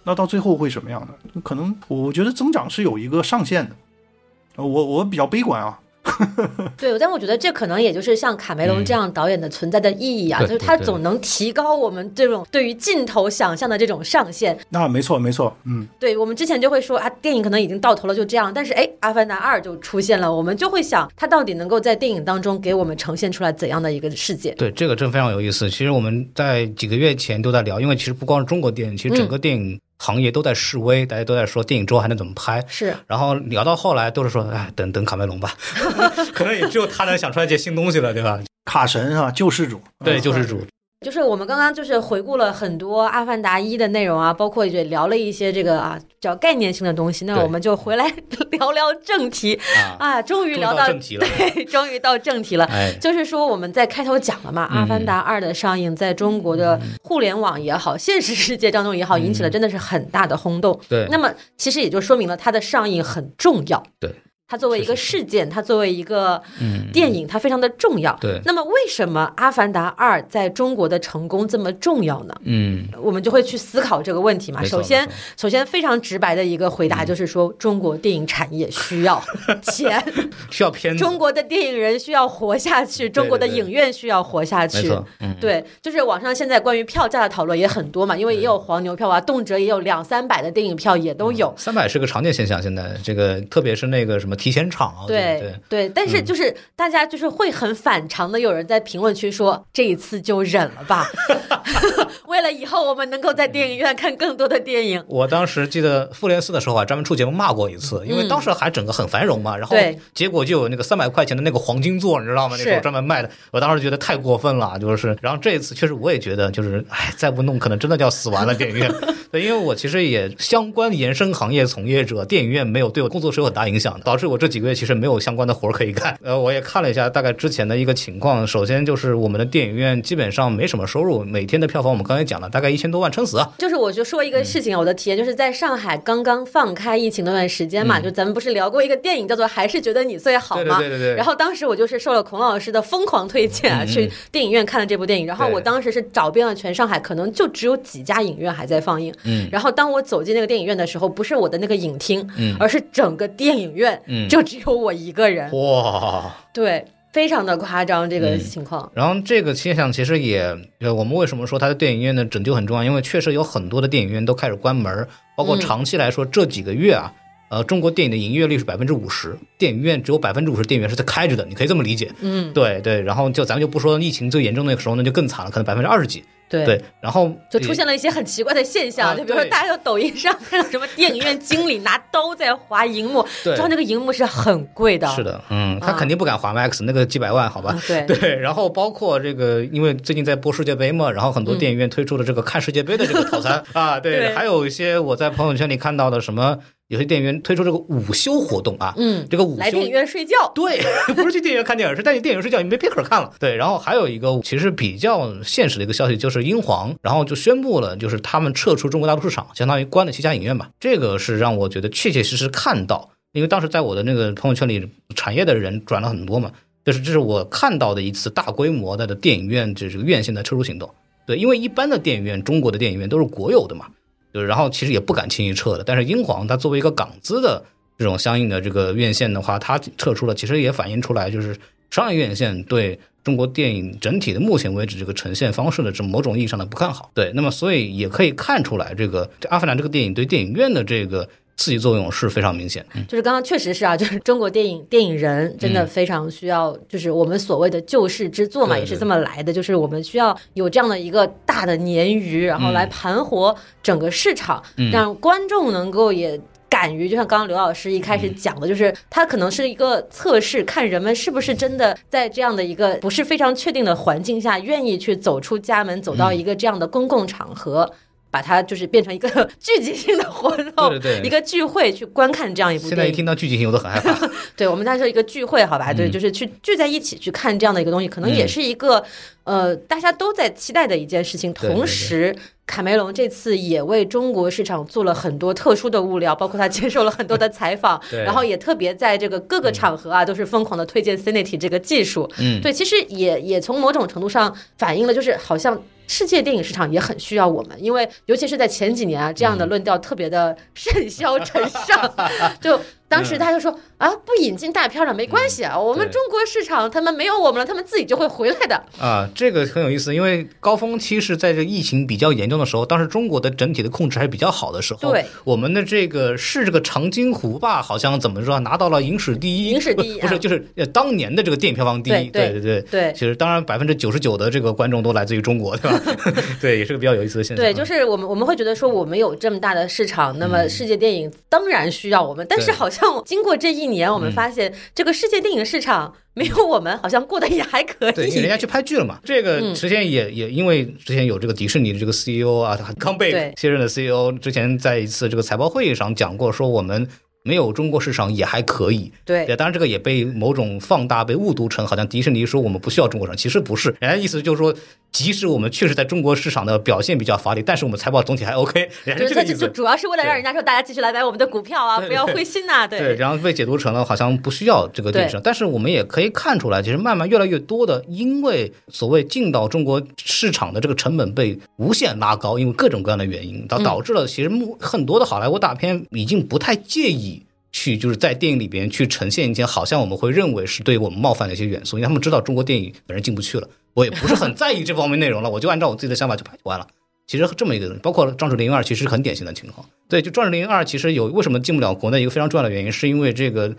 那到最后会什么样的？可能我觉得增长是有一个上限的，我我比较悲观啊。对，但我觉得这可能也就是像卡梅隆这样导演的存在的意义啊，嗯、就是他总能提高我们这种对于镜头想象的这种上限。那没错没错，嗯，对，我们之前就会说啊，电影可能已经到头了就这样，但是哎，阿凡达二就出现了，我们就会想他到底能够在电影当中给我们呈现出来怎样的一个世界。对，这个真非常有意思。其实我们在几个月前都在聊，因为其实不光是中国电影，其实整个电影、嗯行业都在示威，大家都在说电影之后还能怎么拍，是，然后聊到后来都是说哎，等等卡梅隆吧可能也只有他能想出来一些新东西了，对吧？卡神啊，救世主，对，救世主、嗯、就是我们刚刚就是回顾了很多阿凡达一的内容啊，包括也聊了一些这个啊比较概念性的东西，那我们就回来聊聊正题 啊, 啊，终于聊 到, 到正题了，对，终于到正题了、哎、就是说我们在开头讲了嘛、嗯、阿凡达二的上映在中国的互联网也好、嗯、现实世界当中也好，引起了真的是很大的轰动，对、嗯、那么其实也就说明了它的上映很重要，对，它作为一个事件，它作为一个电影、嗯、它非常的重要，对，那么为什么阿凡达二在中国的成功这么重要呢？嗯，我们就会去思考这个问题嘛。首先首先非常直白的一个回答就是说、嗯、中国电影产业需要钱需要片子，中国的电影人需要活下去，中国的影院需要活下去，对对对、嗯、对，就是网上现在关于票价的讨论也很多嘛，因为也有黄牛票啊，动辄也有两三百的电影票也都有、嗯、三百是个常见现象，现在这个特别是那个什么提前场、啊、对 对, 对，但是就是大家就是会很反常的，有人在评论区说、嗯、这一次就忍了吧为了以后我们能够在电影院看更多的电影。我当时记得复联四的时候啊，专门出节目骂过一次，因为当时还整个很繁荣嘛，然后结果就有那个三百块钱的那个黄金座，你知道吗？那时候专门卖的，我当时觉得太过分了，就是然后这一次确实我也觉得就是哎，再不弄可能真的就要死完了电影院对，因为我其实也相关延伸行业从业者，电影院没有对我工作是有很大影响的，导致我这几个月其实没有相关的活可以干。呃，我也看了一下大概之前的一个情况，首先就是我们的电影院基本上没什么收入，每天的票房我们刚才讲了大概一千多万撑死、啊、就是我就说一个事情、嗯、我的体验就是在上海刚刚放开疫情那段时间嘛、嗯、就咱们不是聊过一个电影叫做还是觉得你最好吗？对对对对对。然后当时我就是受了孔老师的疯狂推荐啊，嗯、去电影院看了这部电影，然后我当时是找遍了全上海，可能就只有几家影院还在放映、嗯、然后当我走进那个电影院的时候，不是我的那个影厅、嗯、而是整个电影院嗯，就只有我一个人，哇，对，非常的夸张这个情况、嗯、然后这个现象其实也我们为什么说它的电影院的拯救很重要，因为确实有很多的电影院都开始关门，包括长期来说、嗯、这几个月啊呃，中国电影的营业率是 百分之五十， 电影院只有 百分之五十 电影院是在开着的，你可以这么理解，嗯，对对，然后就咱们就不说疫情最严重的时候那就更惨了，可能 百分之二十 几，对, 对，然后就出现了一些很奇怪的现象、呃、就比如说大家在抖音上看到什么电影院经理拿刀在划荧幕，知道那个荧幕是很贵的，是的，嗯，他肯定不敢划 IMAX、啊、那个几百万好吧、嗯、对, 对然后包括这个因为最近在播世界杯嘛，然后很多电影院推出了这个看世界杯的这个套餐、嗯、啊， 对, 对，还有一些我在朋友圈里看到的什么有些电影院推出这个午休活动啊，嗯，这个午休来电影院睡觉，对，不是去电影院看电影，是带你电影睡觉，你没片可看了。对，然后还有一个其实比较现实的一个消息，就是英皇，然后就宣布了，就是他们撤出中国大陆市场，相当于关了七家影院吧。这个是让我觉得确确实实看到，因为当时在我的那个朋友圈里，产业的人转了很多嘛，就是这是我看到的一次大规模的电影院这个院线的撤出行动。对，因为一般的电影院，中国的电影院都是国有的嘛。然后其实也不敢轻易撤的，但是英皇它作为一个港资的这种相应的这个院线的话，它撤出了，其实也反映出来就是商业院线对中国电影整体的目前为止这个呈现方式的这某种意义上的不看好。对，那么所以也可以看出来这个《阿凡达》这个电影对电影院的这个刺激作用是非常明显，就是刚刚确实是啊，就是中国电影电影人真的非常需要，就是我们所谓的救世之作嘛、嗯、也是这么来的，就是我们需要有这样的一个大的鲶鱼，然后来盘活整个市场、嗯、让观众能够也敢于，就像刚刚刘老师一开始讲的，就是它可能是一个测试，看人们是不是真的在这样的一个不是非常确定的环境下愿意去走出家门，走到一个这样的公共场合，把它就是变成一个聚集性的活动，对对对，一个聚会去观看这样一部电影。现在一听到聚集性我都很害怕对，我们再说一个聚会好吧、嗯、对，就是去聚在一起去看这样的一个东西，可能也是一个、嗯、呃大家都在期待的一件事情。同时对对对，卡梅隆这次也为中国市场做了很多特殊的物料，包括他接受了很多的采访然后也特别在这个各个场合啊、嗯、都是疯狂的推荐 CINITY 这个技术。嗯，对，其实也也从某种程度上反映了，就是好像世界电影市场也很需要我们，因为尤其是在前几年啊，这样的论调特别的甚嚣尘上、嗯、就当时他就说、嗯、啊，不引进大片了没关系啊、嗯、我们中国市场他们没有我们了，他们自己就会回来的啊。这个很有意思，因为高峰期是在这疫情比较严重的时候，当时中国的整体的控制还比较好的时候，对，我们的这个是这个长津湖吧，好像怎么说拿到了影史第一，影史第一不是、啊、就是当年的这个电影票房第一。对对 对, 对, 对, 对，其实当然 百分之九十九 的这个观众都来自于中国，对吧对，也是个比较有意思的现象。对，就是我们我们会觉得说我们有这么大的市场，那么世界电影当然需要我们、嗯、但是好像经过这一年我们发现这个世界电影市场没有我们好像过得也还可以。对，人家去拍剧了嘛。这个之前也、嗯、也因为之前有这个迪士尼的这个 C E O 啊，康贝卸任的 C E O 之前在一次这个财报会议上讲过，说我们没有中国市场也还可以。对，当然这个也被某种放大，被误读成好像迪士尼说我们不需要中国市场，其实不是，人家意思就是说即使我们确实在中国市场的表现比较乏力，但是我们财报总体还 OK。 人家就主要是为了让人家说大家继续来买我们的股票啊，不要灰心啊。 对, 对, 对, 对，然后被解读成了好像不需要这个电视，但是我们也可以看出来，其实慢慢越来越多的因为所谓进到中国市场的这个成本被无限拉高，因为各种各样的原因导致了其实很多的好莱坞大片已经不太介意去就是在电影里边去呈现一些好像我们会认为是对我们冒犯的一些元素，因为他们知道中国电影本身进不去了，我也不是很在意这方面内容了，我就按照我自己的想法去拍就完了。其实这么一个，包括《壮志凌云二》其实是很典型的情况。对，就《壮志凌云二》其实有为什么进不了国内一个非常重要的原因，是因为这个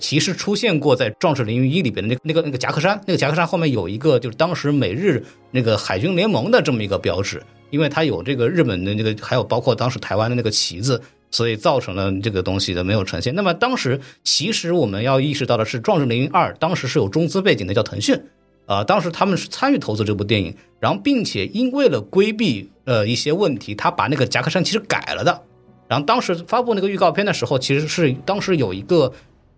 其实出现过在《壮志凌云一》里边的那个那个夹克衫，那个夹克衫后面有一个就是当时美日那个海军联盟的这么一个标志，因为它有这个日本的那个，还有包括当时台湾的那个旗子。所以造成了这个东西的没有呈现。那么当时其实我们要意识到的是，《壮志凌云二》当时是有中资背景的，叫腾讯啊、呃，当时他们是参与投资这部电影，然后并且因为了规避呃一些问题，他把那个夹克衫其实改了的。然后当时发布那个预告片的时候，其实是当时有一个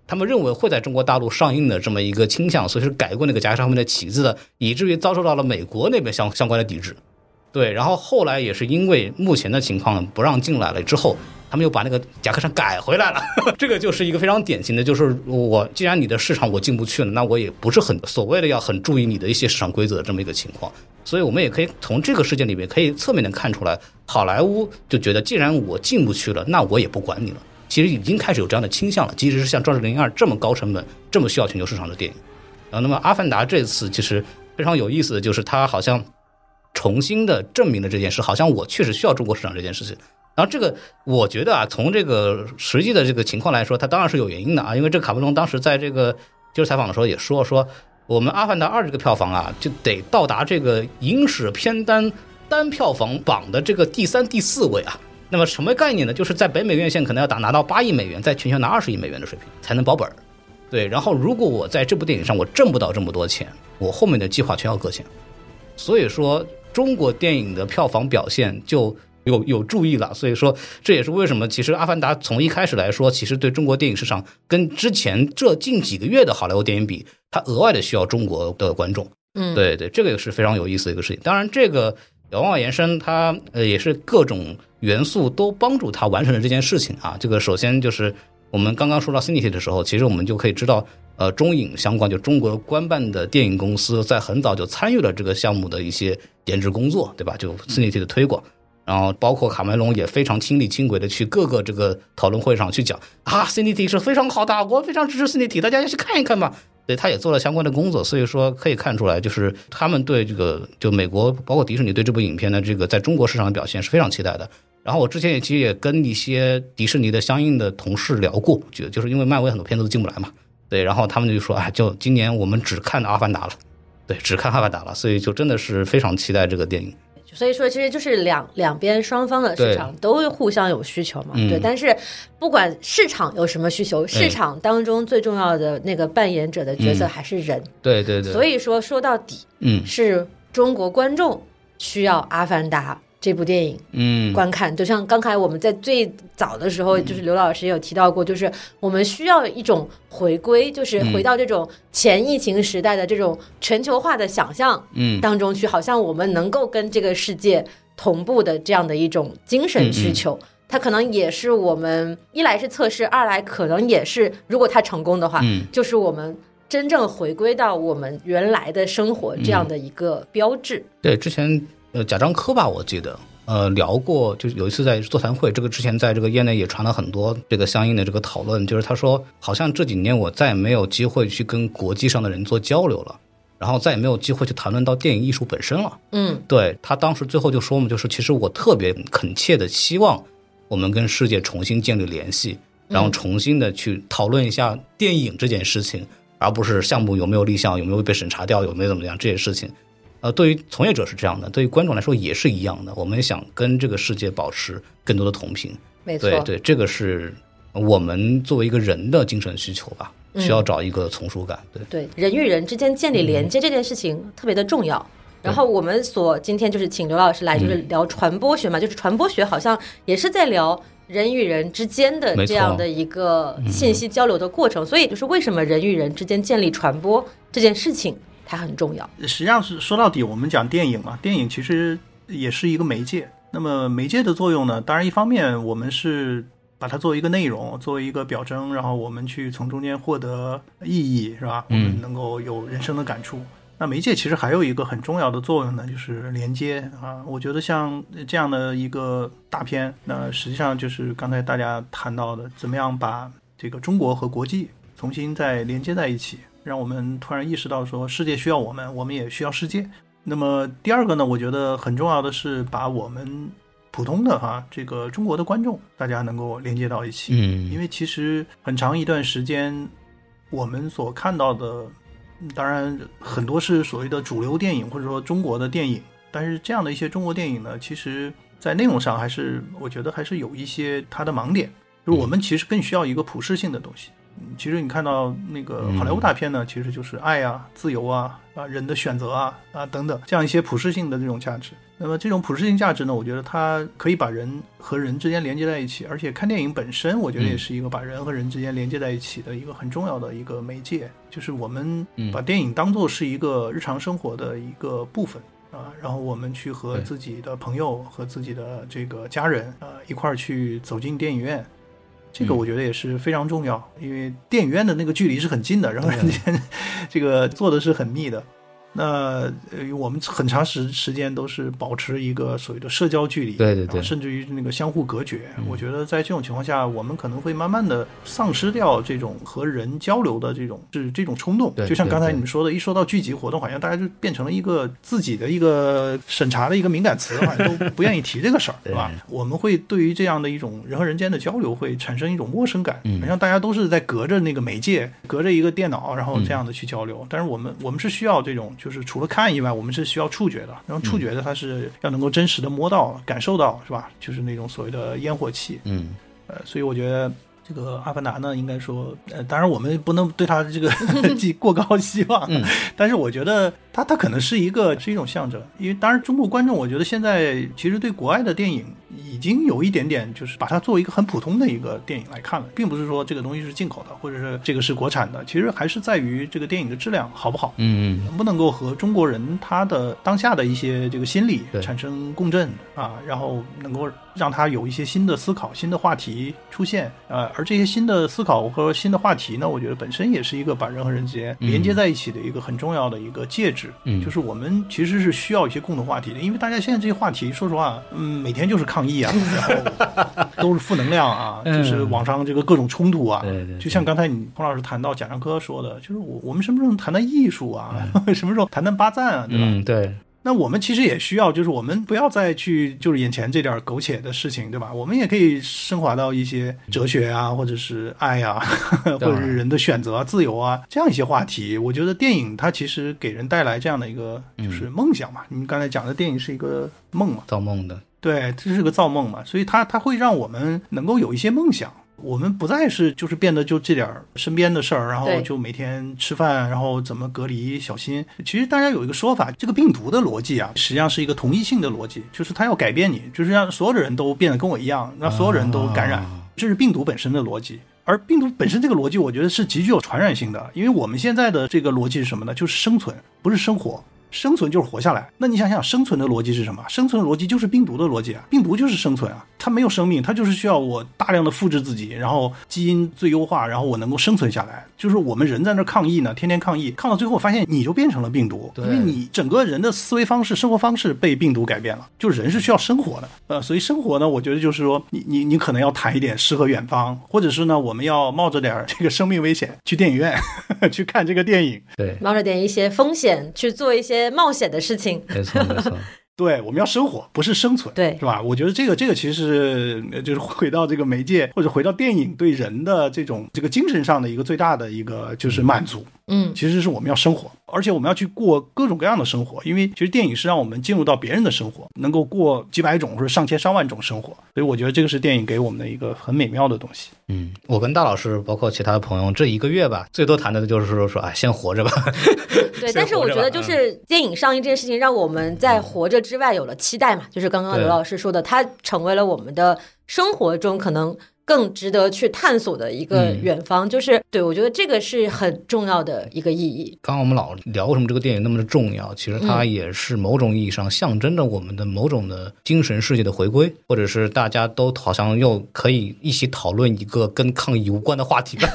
他们认为会在中国大陆上映的这么一个倾向，所以是改过那个夹克衫上面的旗子的，以至于遭受到了美国那边相相关的抵制。对，然后后来也是因为目前的情况不让进来了之后，他们又把那个夹克衫改回来了这个就是一个非常典型的，就是我既然你的市场我进不去了，那我也不是很所谓的要很注意你的一些市场规则的这么一个情况。所以我们也可以从这个事件里面可以侧面的看出来，好莱坞就觉得既然我进不去了，那我也不管你了，其实已经开始有这样的倾向了，即使是像《壮志凌云二》这么高成本这么需要全球市场的电影。然后那么《阿凡达》这次其实非常有意思的就是，它好像重新的证明了这件事，好像我确实需要中国市场这件事情。然后这个我觉得啊，从这个实际的这个情况来说，它当然是有原因的啊，因为这个卡梅隆当时在这个接受采访的时候也说说我们《阿凡达二》这个票房啊，就得到达这个影史片单单票房榜的这个第三、第四位啊。那么什么概念呢？就是在北美院线可能要打拿到八亿美元，在全球拿二十亿美元的水平才能保本。对，然后如果我在这部电影上我挣不到这么多钱，我后面的计划全要搁浅。所以说，中国电影的票房表现就有有注意了。所以说，这也是为什么其实《阿凡达》从一开始来说，其实对中国电影市场跟之前这近几个月的好莱坞电影比，它额外的需要中国的观众。嗯，对对，这个也是非常有意思的一个事情。当然，这个遥望延伸，它呃也是各种元素都帮助它完成了这件事情啊。这个首先就是我们刚刚说到 CINITY 的时候，其实我们就可以知道，呃，中影相关就中国官办的电影公司在很早就参与了这个项目的一些研制工作，对吧？就 CINITY 的推广，然后包括卡梅隆也非常亲力亲为的去各个这个讨论会上去讲啊 ，CINITY 是非常好的，我非常支持 CINITY， 大家去看一看吧。对，他也做了相关的工作，所以说可以看出来，就是他们对这个就美国包括迪士尼对这部影片的这个在中国市场的表现是非常期待的。然后我之前也其实也跟一些迪士尼的相应的同事聊过，就是因为漫威很多片子都进不来嘛，对，然后他们就说，哎，就今年我们只看《阿凡达》了，对，只看《阿凡达》了，所以就真的是非常期待这个电影。所以说，其实就是两两边双方的市场都互相有需求嘛，对、嗯，对。但是不管市场有什么需求，市场当中最重要的那个扮演者的角色还是人，嗯、对对对。所以说说到底，嗯，是中国观众需要《阿凡达》这部电影嗯观看，就像刚才我们在最早的时候，就是刘老师也有提到过，就是我们需要一种回归，就是回到这种前疫情时代的这种全球化的想象嗯当中去，好像我们能够跟这个世界同步的这样的一种精神需求。它可能也是我们一来是测试，二来可能也是如果它成功的话，就是我们真正回归到我们原来的生活这样的一个标志。对，之前呃，贾樟柯吧，我记得，呃，聊过，就是有一次在座谈会，这个之前在这个业内也传了很多这个相应的这个讨论，就是他说，好像这几年我再也没有机会去跟国际上的人做交流了，然后再也没有机会去谈论到电影艺术本身了。嗯，对，他当时最后就说嘛，就是其实我特别恳切的希望我们跟世界重新建立联系，然后重新的去讨论一下电影这件事情，而不是项目有没有立项，有没有被审查掉，有没有怎么样这些事情。呃，对于从业者是这样的，对于观众来说也是一样的，我们想跟这个世界保持更多的同频。没错，对对，这个是我们作为一个人的精神需求吧，嗯、需要找一个从属感。 对, 对人与人之间建立连接这件事情特别的重要、嗯、然后我们所今天就是请刘老师来就是聊传播学嘛、嗯、就是传播学好像也是在聊人与人之间的这样的一个信息交流的过程、嗯、所以就是为什么人与人之间建立传播这件事情它很重要。实际上是说到底我们讲电影嘛，电影其实也是一个媒介。那么媒介的作用呢，当然一方面我们是把它作为一个内容，作为一个表征，然后我们去从中间获得意义，是吧，我们能够有人生的感触、嗯、那媒介其实还有一个很重要的作用呢，就是连接啊。我觉得像这样的一个大片，那实际上就是刚才大家谈到的怎么样把这个中国和国际重新再连接在一起，让我们突然意识到说世界需要我们，我们也需要世界。那么第二个呢，我觉得很重要的是把我们普通的哈这个中国的观众大家能够连接到一起、嗯、因为其实很长一段时间我们所看到的，当然很多是所谓的主流电影或者说中国的电影，但是这样的一些中国电影呢，其实在内容上还是我觉得还是有一些它的盲点，就是我们其实更需要一个普适性的东西。其实你看到那个好莱坞大片呢、嗯、其实就是爱啊，自由啊，啊人的选择啊啊等等这样一些普世性的这种价值。那么这种普世性价值呢，我觉得它可以把人和人之间连接在一起，而且看电影本身我觉得也是一个把人和人之间连接在一起的一个很重要的一个媒介，就是我们把电影当作是一个日常生活的一个部分啊，然后我们去和自己的朋友和自己的这个家人啊一块儿去走进电影院。这个我觉得也是非常重要，因为电影院的那个距离是很近的，然后人家这个做的是很密的。那我们很长时时间都是保持一个所谓的社交距离，对对对，甚至于那个相互隔绝。我觉得在这种情况下，我们可能会慢慢的丧失掉这种和人交流的这种是这种冲动。就像刚才你们说的，一说到聚集活动，好像大家就变成了一个自己的一个审查的一个敏感词，好像都不愿意提这个事儿，对吧？我们会对于这样的一种人和人间的交流会产生一种陌生感，好像大家都是在隔着那个媒介，隔着一个电脑，然后这样的去交流。但是我们我们是需要这种就就是除了看以外，我们是需要触觉的，然后触觉的它是要能够真实的摸到、感受到，是吧？就是那种所谓的烟火气。嗯，呃，所以我觉得这个阿凡达呢，应该说，呃，当然我们不能对它这个寄过高希望，嗯、但是我觉得它它可能是一个是一种象征，因为当然中国观众，我觉得现在其实对国外的电影已经有一点点，就是把它作为一个很普通的一个电影来看了，并不是说这个东西是进口的，或者是这个是国产的，其实还是在于这个电影的质量好不好，嗯，能不能够和中国人他的当下的一些这个心理产生共振啊，然后能够让他有一些新的思考、新的话题出现，呃。而这些新的思考和新的话题呢，我觉得本身也是一个把人和人之间连接在一起的一个很重要的一个介质，嗯，就是我们其实是需要一些共同话题的，因为大家现在这些话题说实话，嗯，每天就是抗议啊，然后都是负能量啊，就是网上这个各种冲突啊，对对对，就像刚才你彭老师谈到贾樟柯说的，就是我我们什么时候谈谈艺术啊，嗯，什么时候谈谈巴赞啊，对吧？嗯，对。那我们其实也需要，就是我们不要再去就是眼前这点苟且的事情，对吧？我们也可以升华到一些哲学啊，或者是爱啊，或者是人的选择啊、自由啊，这样一些话题。我觉得电影它其实给人带来这样的一个就是梦想嘛，嗯，你刚才讲的电影是一个梦嘛，造梦的，对，这是个造梦嘛，所以它它会让我们能够有一些梦想。我们不再是就是变得就这点身边的事儿，然后就每天吃饭，然后怎么隔离小心。其实大家有一个说法，这个病毒的逻辑啊，实际上是一个同一性的逻辑，就是它要改变你，就是让所有的人都变得跟我一样，让所有人都感染，啊，这是病毒本身的逻辑。而病毒本身这个逻辑，我觉得是极具有传染性的，因为我们现在的这个逻辑是什么呢？就是生存，不是生活。生存就是活下来，那你想想生存的逻辑是什么？生存的逻辑就是病毒的逻辑啊，病毒就是生存啊，它没有生命，它就是需要我大量的复制自己，然后基因最优化，然后我能够生存下来。就是我们人在那抗议呢，天天抗议，抗到最后发现你就变成了病毒，因为你整个人的思维方式、生活方式被病毒改变了。就是人是需要生活的，呃，所以生活呢，我觉得就是说，你你你可能要谈一点诗和远方，或者是呢，我们要冒着点这个生命危险去电影院去看这个电影，对，冒着点一些风险去做一些。冒险的事情，没错没错，对，我们要生活，不是生存，对，是吧？我觉得这个这个其实是就是回到这个媒介或者回到电影对人的这种这个精神上的一个最大的一个就是满足，嗯，其实是我们要生活，而且我们要去过各种各样的生活，因为其实电影是让我们进入到别人的生活，能够过几百种或者上千上万种生活，所以我觉得这个是电影给我们的一个很美妙的东西。嗯，我跟大老师包括其他的朋友这一个月吧，最多谈的就是说说，哎，先活着吧。对，但是我觉得就是电影上映这件事情让我们在活着之外有了期待嘛，就是刚刚刘老师说的，它成为了我们的生活中可能更值得去探索的一个远方，嗯，就是对，我觉得这个是很重要的一个意义。刚刚我们老聊为什么这个电影那么的重要，其实它也是某种意义上象征着我们的某种的精神世界的回归，或者是大家都好像又可以一起讨论一个跟抗议无关的话题吧。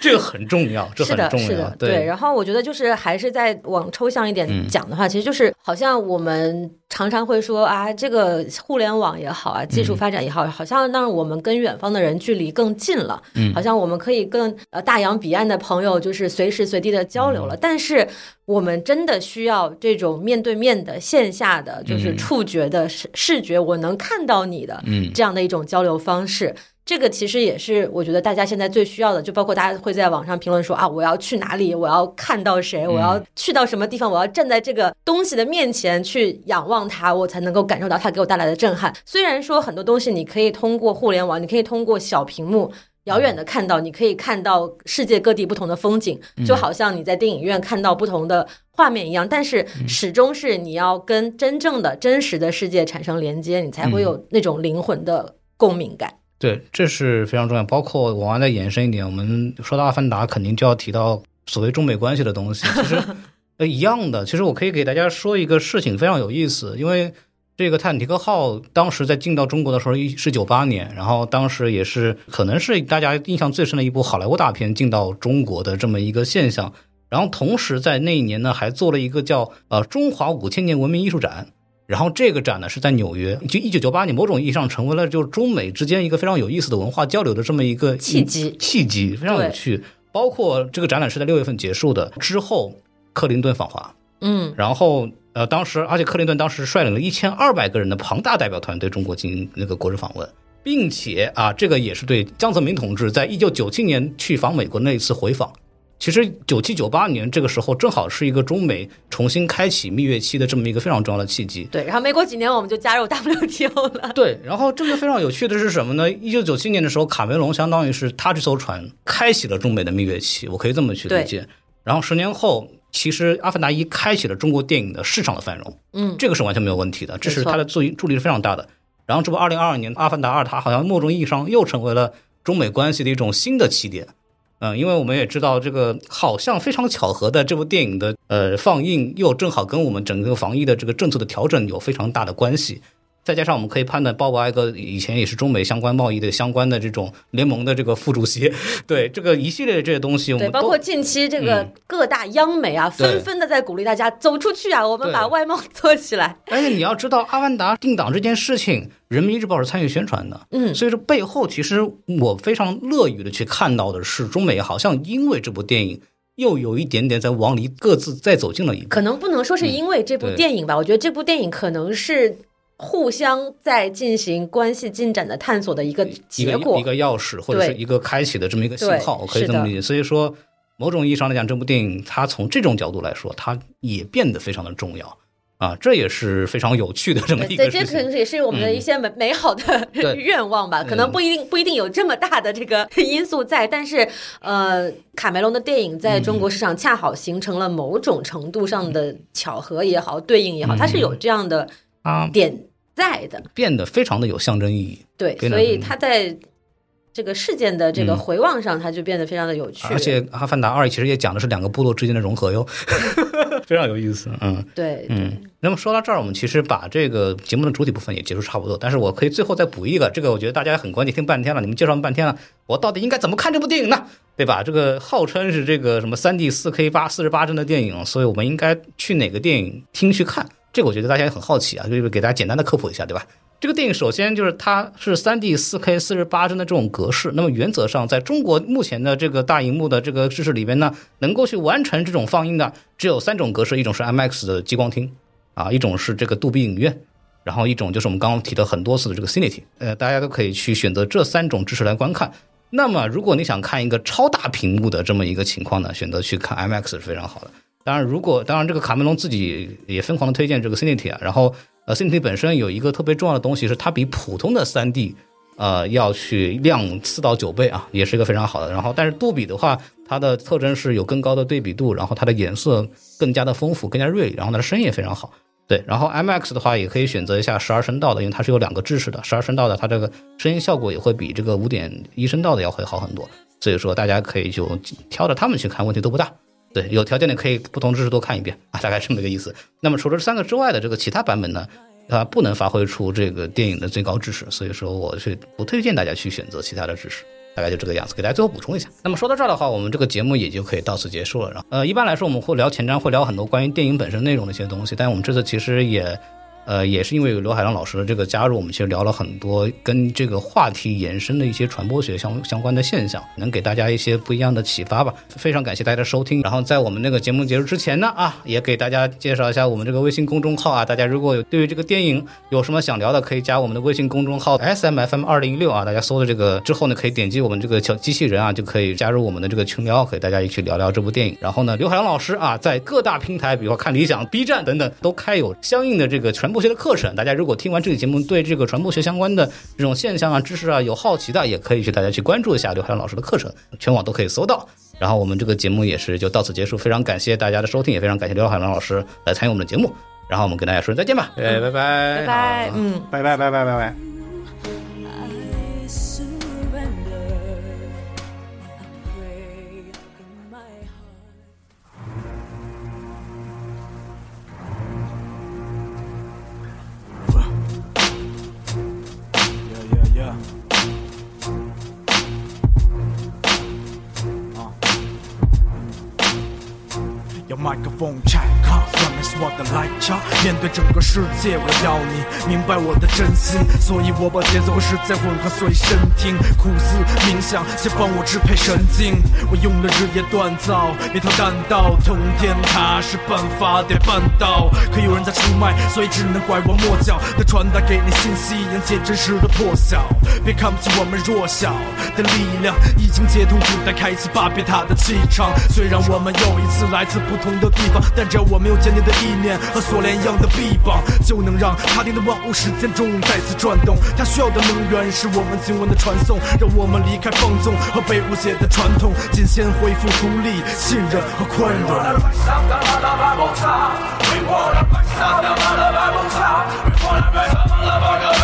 这个很重要，这很重要，是的，是的，对，对。然后我觉得就是还是再往抽象一点讲的话，嗯，其实就是好像我们常常会说啊，这个互联网也好啊，技术发展也好，嗯，好像让我们跟远方的人距离更近了，嗯，好像我们可以跟呃大洋彼岸的朋友就是随时随地的交流了，嗯，但是我们真的需要这种面对面的线下的就是触觉的，嗯，视觉我能看到你的这样的一种交流方式，嗯，这个其实也是我觉得大家现在最需要的，就包括大家会在网上评论说啊，我要去哪里，我要看到谁，我要去到什么地方，我要站在这个东西的面前去仰望它，我才能够感受到它给我带来的震撼。虽然说很多东西你可以通过互联网，你可以通过小屏幕遥远的看到，你可以看到世界各地不同的风景，就好像你在电影院看到不同的画面一样，但是始终是你要跟真正的真实的世界产生连接，你才会有那种灵魂的共鸣感。对，这是非常重要。包括我还再延伸一点，我们说到阿凡达肯定就要提到所谓中美关系的东西，其实呃一样的。其实我可以给大家说一个事情非常有意思，因为这个泰坦尼克号当时在进到中国的时候是九八年，然后当时也是可能是大家印象最深的一部好莱坞大片进到中国的这么一个现象。然后同时在那一年呢还做了一个叫呃中华五千年文明艺术展，然后这个展呢是在纽约，就一九九八年某种意义上成为了就是中美之间一个非常有意思的文化交流的这么一个契机，契机非常有趣。包括这个展览是在六月份结束的，之后克林顿访华，嗯，然后呃当时而且克林顿当时率领了一千二百个人的庞大代表团对中国进行那个国事访问，并且啊这个也是对江泽民同志在一九九七年去访美国那一次回访。其实九七九八年这个时候正好是一个中美重新开启蜜月期的这么一个非常重要的契机。对，然后没过几年我们就加入 W T O 了。对，然后这个非常有趣的是什么呢？一九九七年的时候，卡梅隆相当于是他这艘船开启了中美的蜜月期，我可以这么去理解。然后十年后，其实《阿凡达一》开启了中国电影的市场的繁荣，嗯，这个是完全没有问题的，这是它的助力是非常大的。然后这部二零二二年《阿凡达二》，它好像某种意义上又成为了中美关系的一种新的起点。嗯，因为我们也知道，这个好像非常巧合的，这部电影的呃放映又正好跟我们整个防疫的这个政策的调整有非常大的关系。再加上我们可以判断，鲍勃·艾格以前也是中美相关贸易的相关的这种联盟的这个副主席，对这个一系列的这些东西我们，对，包括近期这个各大央媒啊，嗯、纷纷的在鼓励大家走出去啊，我们把外贸做起来。而且你要知道，《阿凡达》定档这件事情，人民日报是参与宣传的，嗯，所以说背后其实我非常乐于的去看到的是，中美好像因为这部电影。又有一点点在往里各自再走近了一步，可能不能说是因为这部电影吧、嗯、我觉得这部电影可能是互相在进行关系进展的探索的一个结果，一 个, 一个钥匙或者是一个开启的这么一个信号，我可以这么理解。所以说某种意义上来讲，这部电影它从这种角度来说它也变得非常的重要啊，这也是非常有趣的这么一个事情。对，这可能也是我们的一些美好的、嗯、愿望吧，可能不一定不一定有这么大的这个因素在，但是呃，卡梅隆的电影在中国市场恰好形成了某种程度上的巧合也好、嗯、对应也好，它是有这样的点在的、啊、变得非常的有象征意义。对，所以它在这个事件的这个回望上、嗯、它就变得非常的有趣。而且《阿凡达二》其实也讲的是两个部落之间的融合哟非常有意思。嗯，对，嗯。那么说到这儿，我们其实把这个节目的主体部分也结束差不多，但是我可以最后再补一个，这个我觉得大家很关键，听半天了，你们介绍半天了，我到底应该怎么看这部电影呢？对吧？这个号称是这个什么 三 D 四 K 八 四十八帧的电影，所以我们应该去哪个电影厅去看？这个我觉得大家也很好奇啊，就是给大家简单的科普一下，对吧？这个电影首先就是它是 三 D 四 K 四十八帧的这种格式，那么原则上在中国目前的这个大荧幕的这个制式里边呢，能够去完成这种放映的只有三种格式，一种是 IMAX 的激光厅啊，一种是这个杜比影院，然后一种就是我们刚刚提到很多次的这个 CINITY， 呃，大家都可以去选择这三种制式来观看。那么如果你想看一个超大屏幕的这么一个情况呢，选择去看 IMAX 是非常好的。当然，如果当然这个卡梅隆自己也疯狂的推荐这个 CINITY 啊，然后。呃 ，CINITY 本身有一个特别重要的东西，是它比普通的 三 D 呃要去亮四到九倍啊，也是一个非常好的。然后，但是杜比的话，它的特征是有更高的对比度，然后它的颜色更加的丰富，更加锐利，然后它的声音也非常好。对，然后 IMAX 的话也可以选择一下十二声道的，因为它是有两个制式的，十二声道的它这个声音效果也会比这个 五点一 声道的要会好很多。所以说大家可以就挑着他们去看，问题都不大。对，有条件的可以不同知识多看一遍啊，大概是这么一个意思。那么除了这三个之外的这个其他版本呢，它不能发挥出这个电影的最高知识，所以说我是不推荐大家去选择其他的知识，大概就这个样子，给大家最后补充一下。那么说到这儿的话，我们这个节目也就可以到此结束了。然后呃，一般来说我们会聊前瞻，会聊很多关于电影本身内容的一些东西，但我们这次其实也呃也是因为有刘海浪老师的这个加入，我们其实聊了很多跟这个话题延伸的一些传播学相相关的现象，能给大家一些不一样的启发吧。非常感谢大家的收听。然后在我们那个节目结束之前呢啊，也给大家介绍一下我们这个微信公众号啊，大家如果有对于这个电影有什么想聊的，可以加我们的微信公众号 S M F M 二零一六 啊，大家搜的这个之后呢，可以点击我们这个小机器人啊，就可以加入我们的这个群聊，可以大家一起聊聊这部电影。然后呢，刘海浪老师啊，在各大平台，比如说看理想、B 站等等，都开有相应的这个全传播学的课程，大家如果听完这期节目对这个传播学相关的这种现象啊、知识啊有好奇的，也可以去大家去关注一下刘海浪老师的课程，全网都可以搜到。然后我们这个节目也是就到此结束，非常感谢大家的收听，也非常感谢刘海浪老师来参与我们的节目。然后我们跟大家说再见吧，拜拜拜拜，嗯，拜拜拜拜拜拜。Microphone check, cough from the Eyes what the light shine。 面对整个世界，我要你明白我的真心，所以我把节奏和时间混合随身听，苦思冥想，先帮我支配神经。我用了日夜锻造，那条弹道通天塔是办法得办到。可有人在出卖，所以只能拐弯抹角。但传达给你信息，迎接真实的破晓。别看不起我们弱小的力量，已经接通古代，开启巴别塔的气场。虽然我们又一次来自不同的地方，但只要我们有坚定的意念和锁链一样的臂膀，就能让他定的万物时间中再次转动。它需要的能源是我们经文的传送，让我们离开放纵和被误解的传统，仅先恢复独立、信任和宽容。Stop the mother Bible time. We want to make the mother Bible time. Stop the mother Bible time.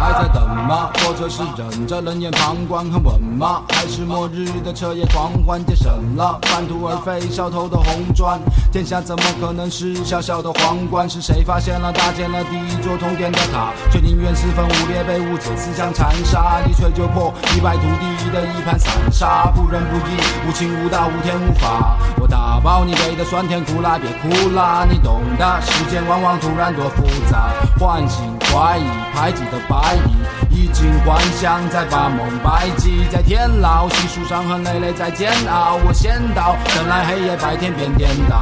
还在等吗？或者是忍着冷眼旁观很稳吗？还是末日的彻夜狂欢？节省了半途而废，烧头的红砖。天下怎么可能是小小的皇冠？是谁发现了搭建了第一座通天的塔？却宁愿四分五裂被误解，思想残杀，一锤就破一败涂地的一盘散沙。不仁不义，无情无道，无天无法。我打包你给的酸甜苦辣，别哭啦，你懂的。时间往往突然多复杂，唤醒怀疑，排挤的白蚁，衣锦还乡，再把梦白击，再天牢，细数伤痕累累，再煎熬。我先倒，等来黑夜，白天变颠倒，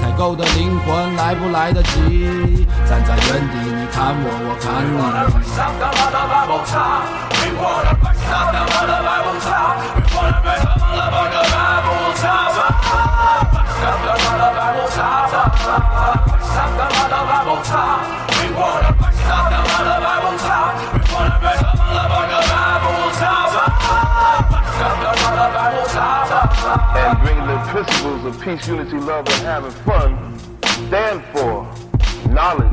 采购的灵魂来不来得及？站在原地，你看我，我看你。And bring the principles of peace, unity, love, and having fun stand for knowledge,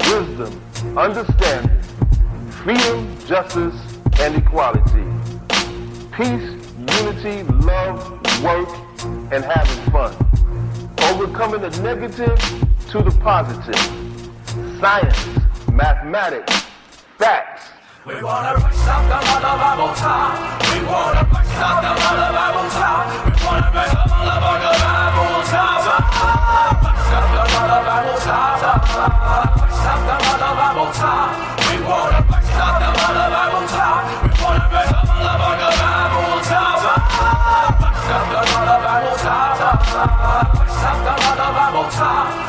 wisdom, understanding, freedom, justice, and equality. Peace, unity, love, work, and having fun. Overcoming the negative to the positive. Science, mathematics, facts.We wanna rise up the mother Bible time. We wanna rise up the mother Bible time. We wanna rise up the mother Bible time. Rise up the mother Bible time. Rise up the mother Bible time. We wanna rise up the mother Bible time. We wanna rise up the mother Bible time. Rise up the mother Bible time. Rise up the mother Bible time.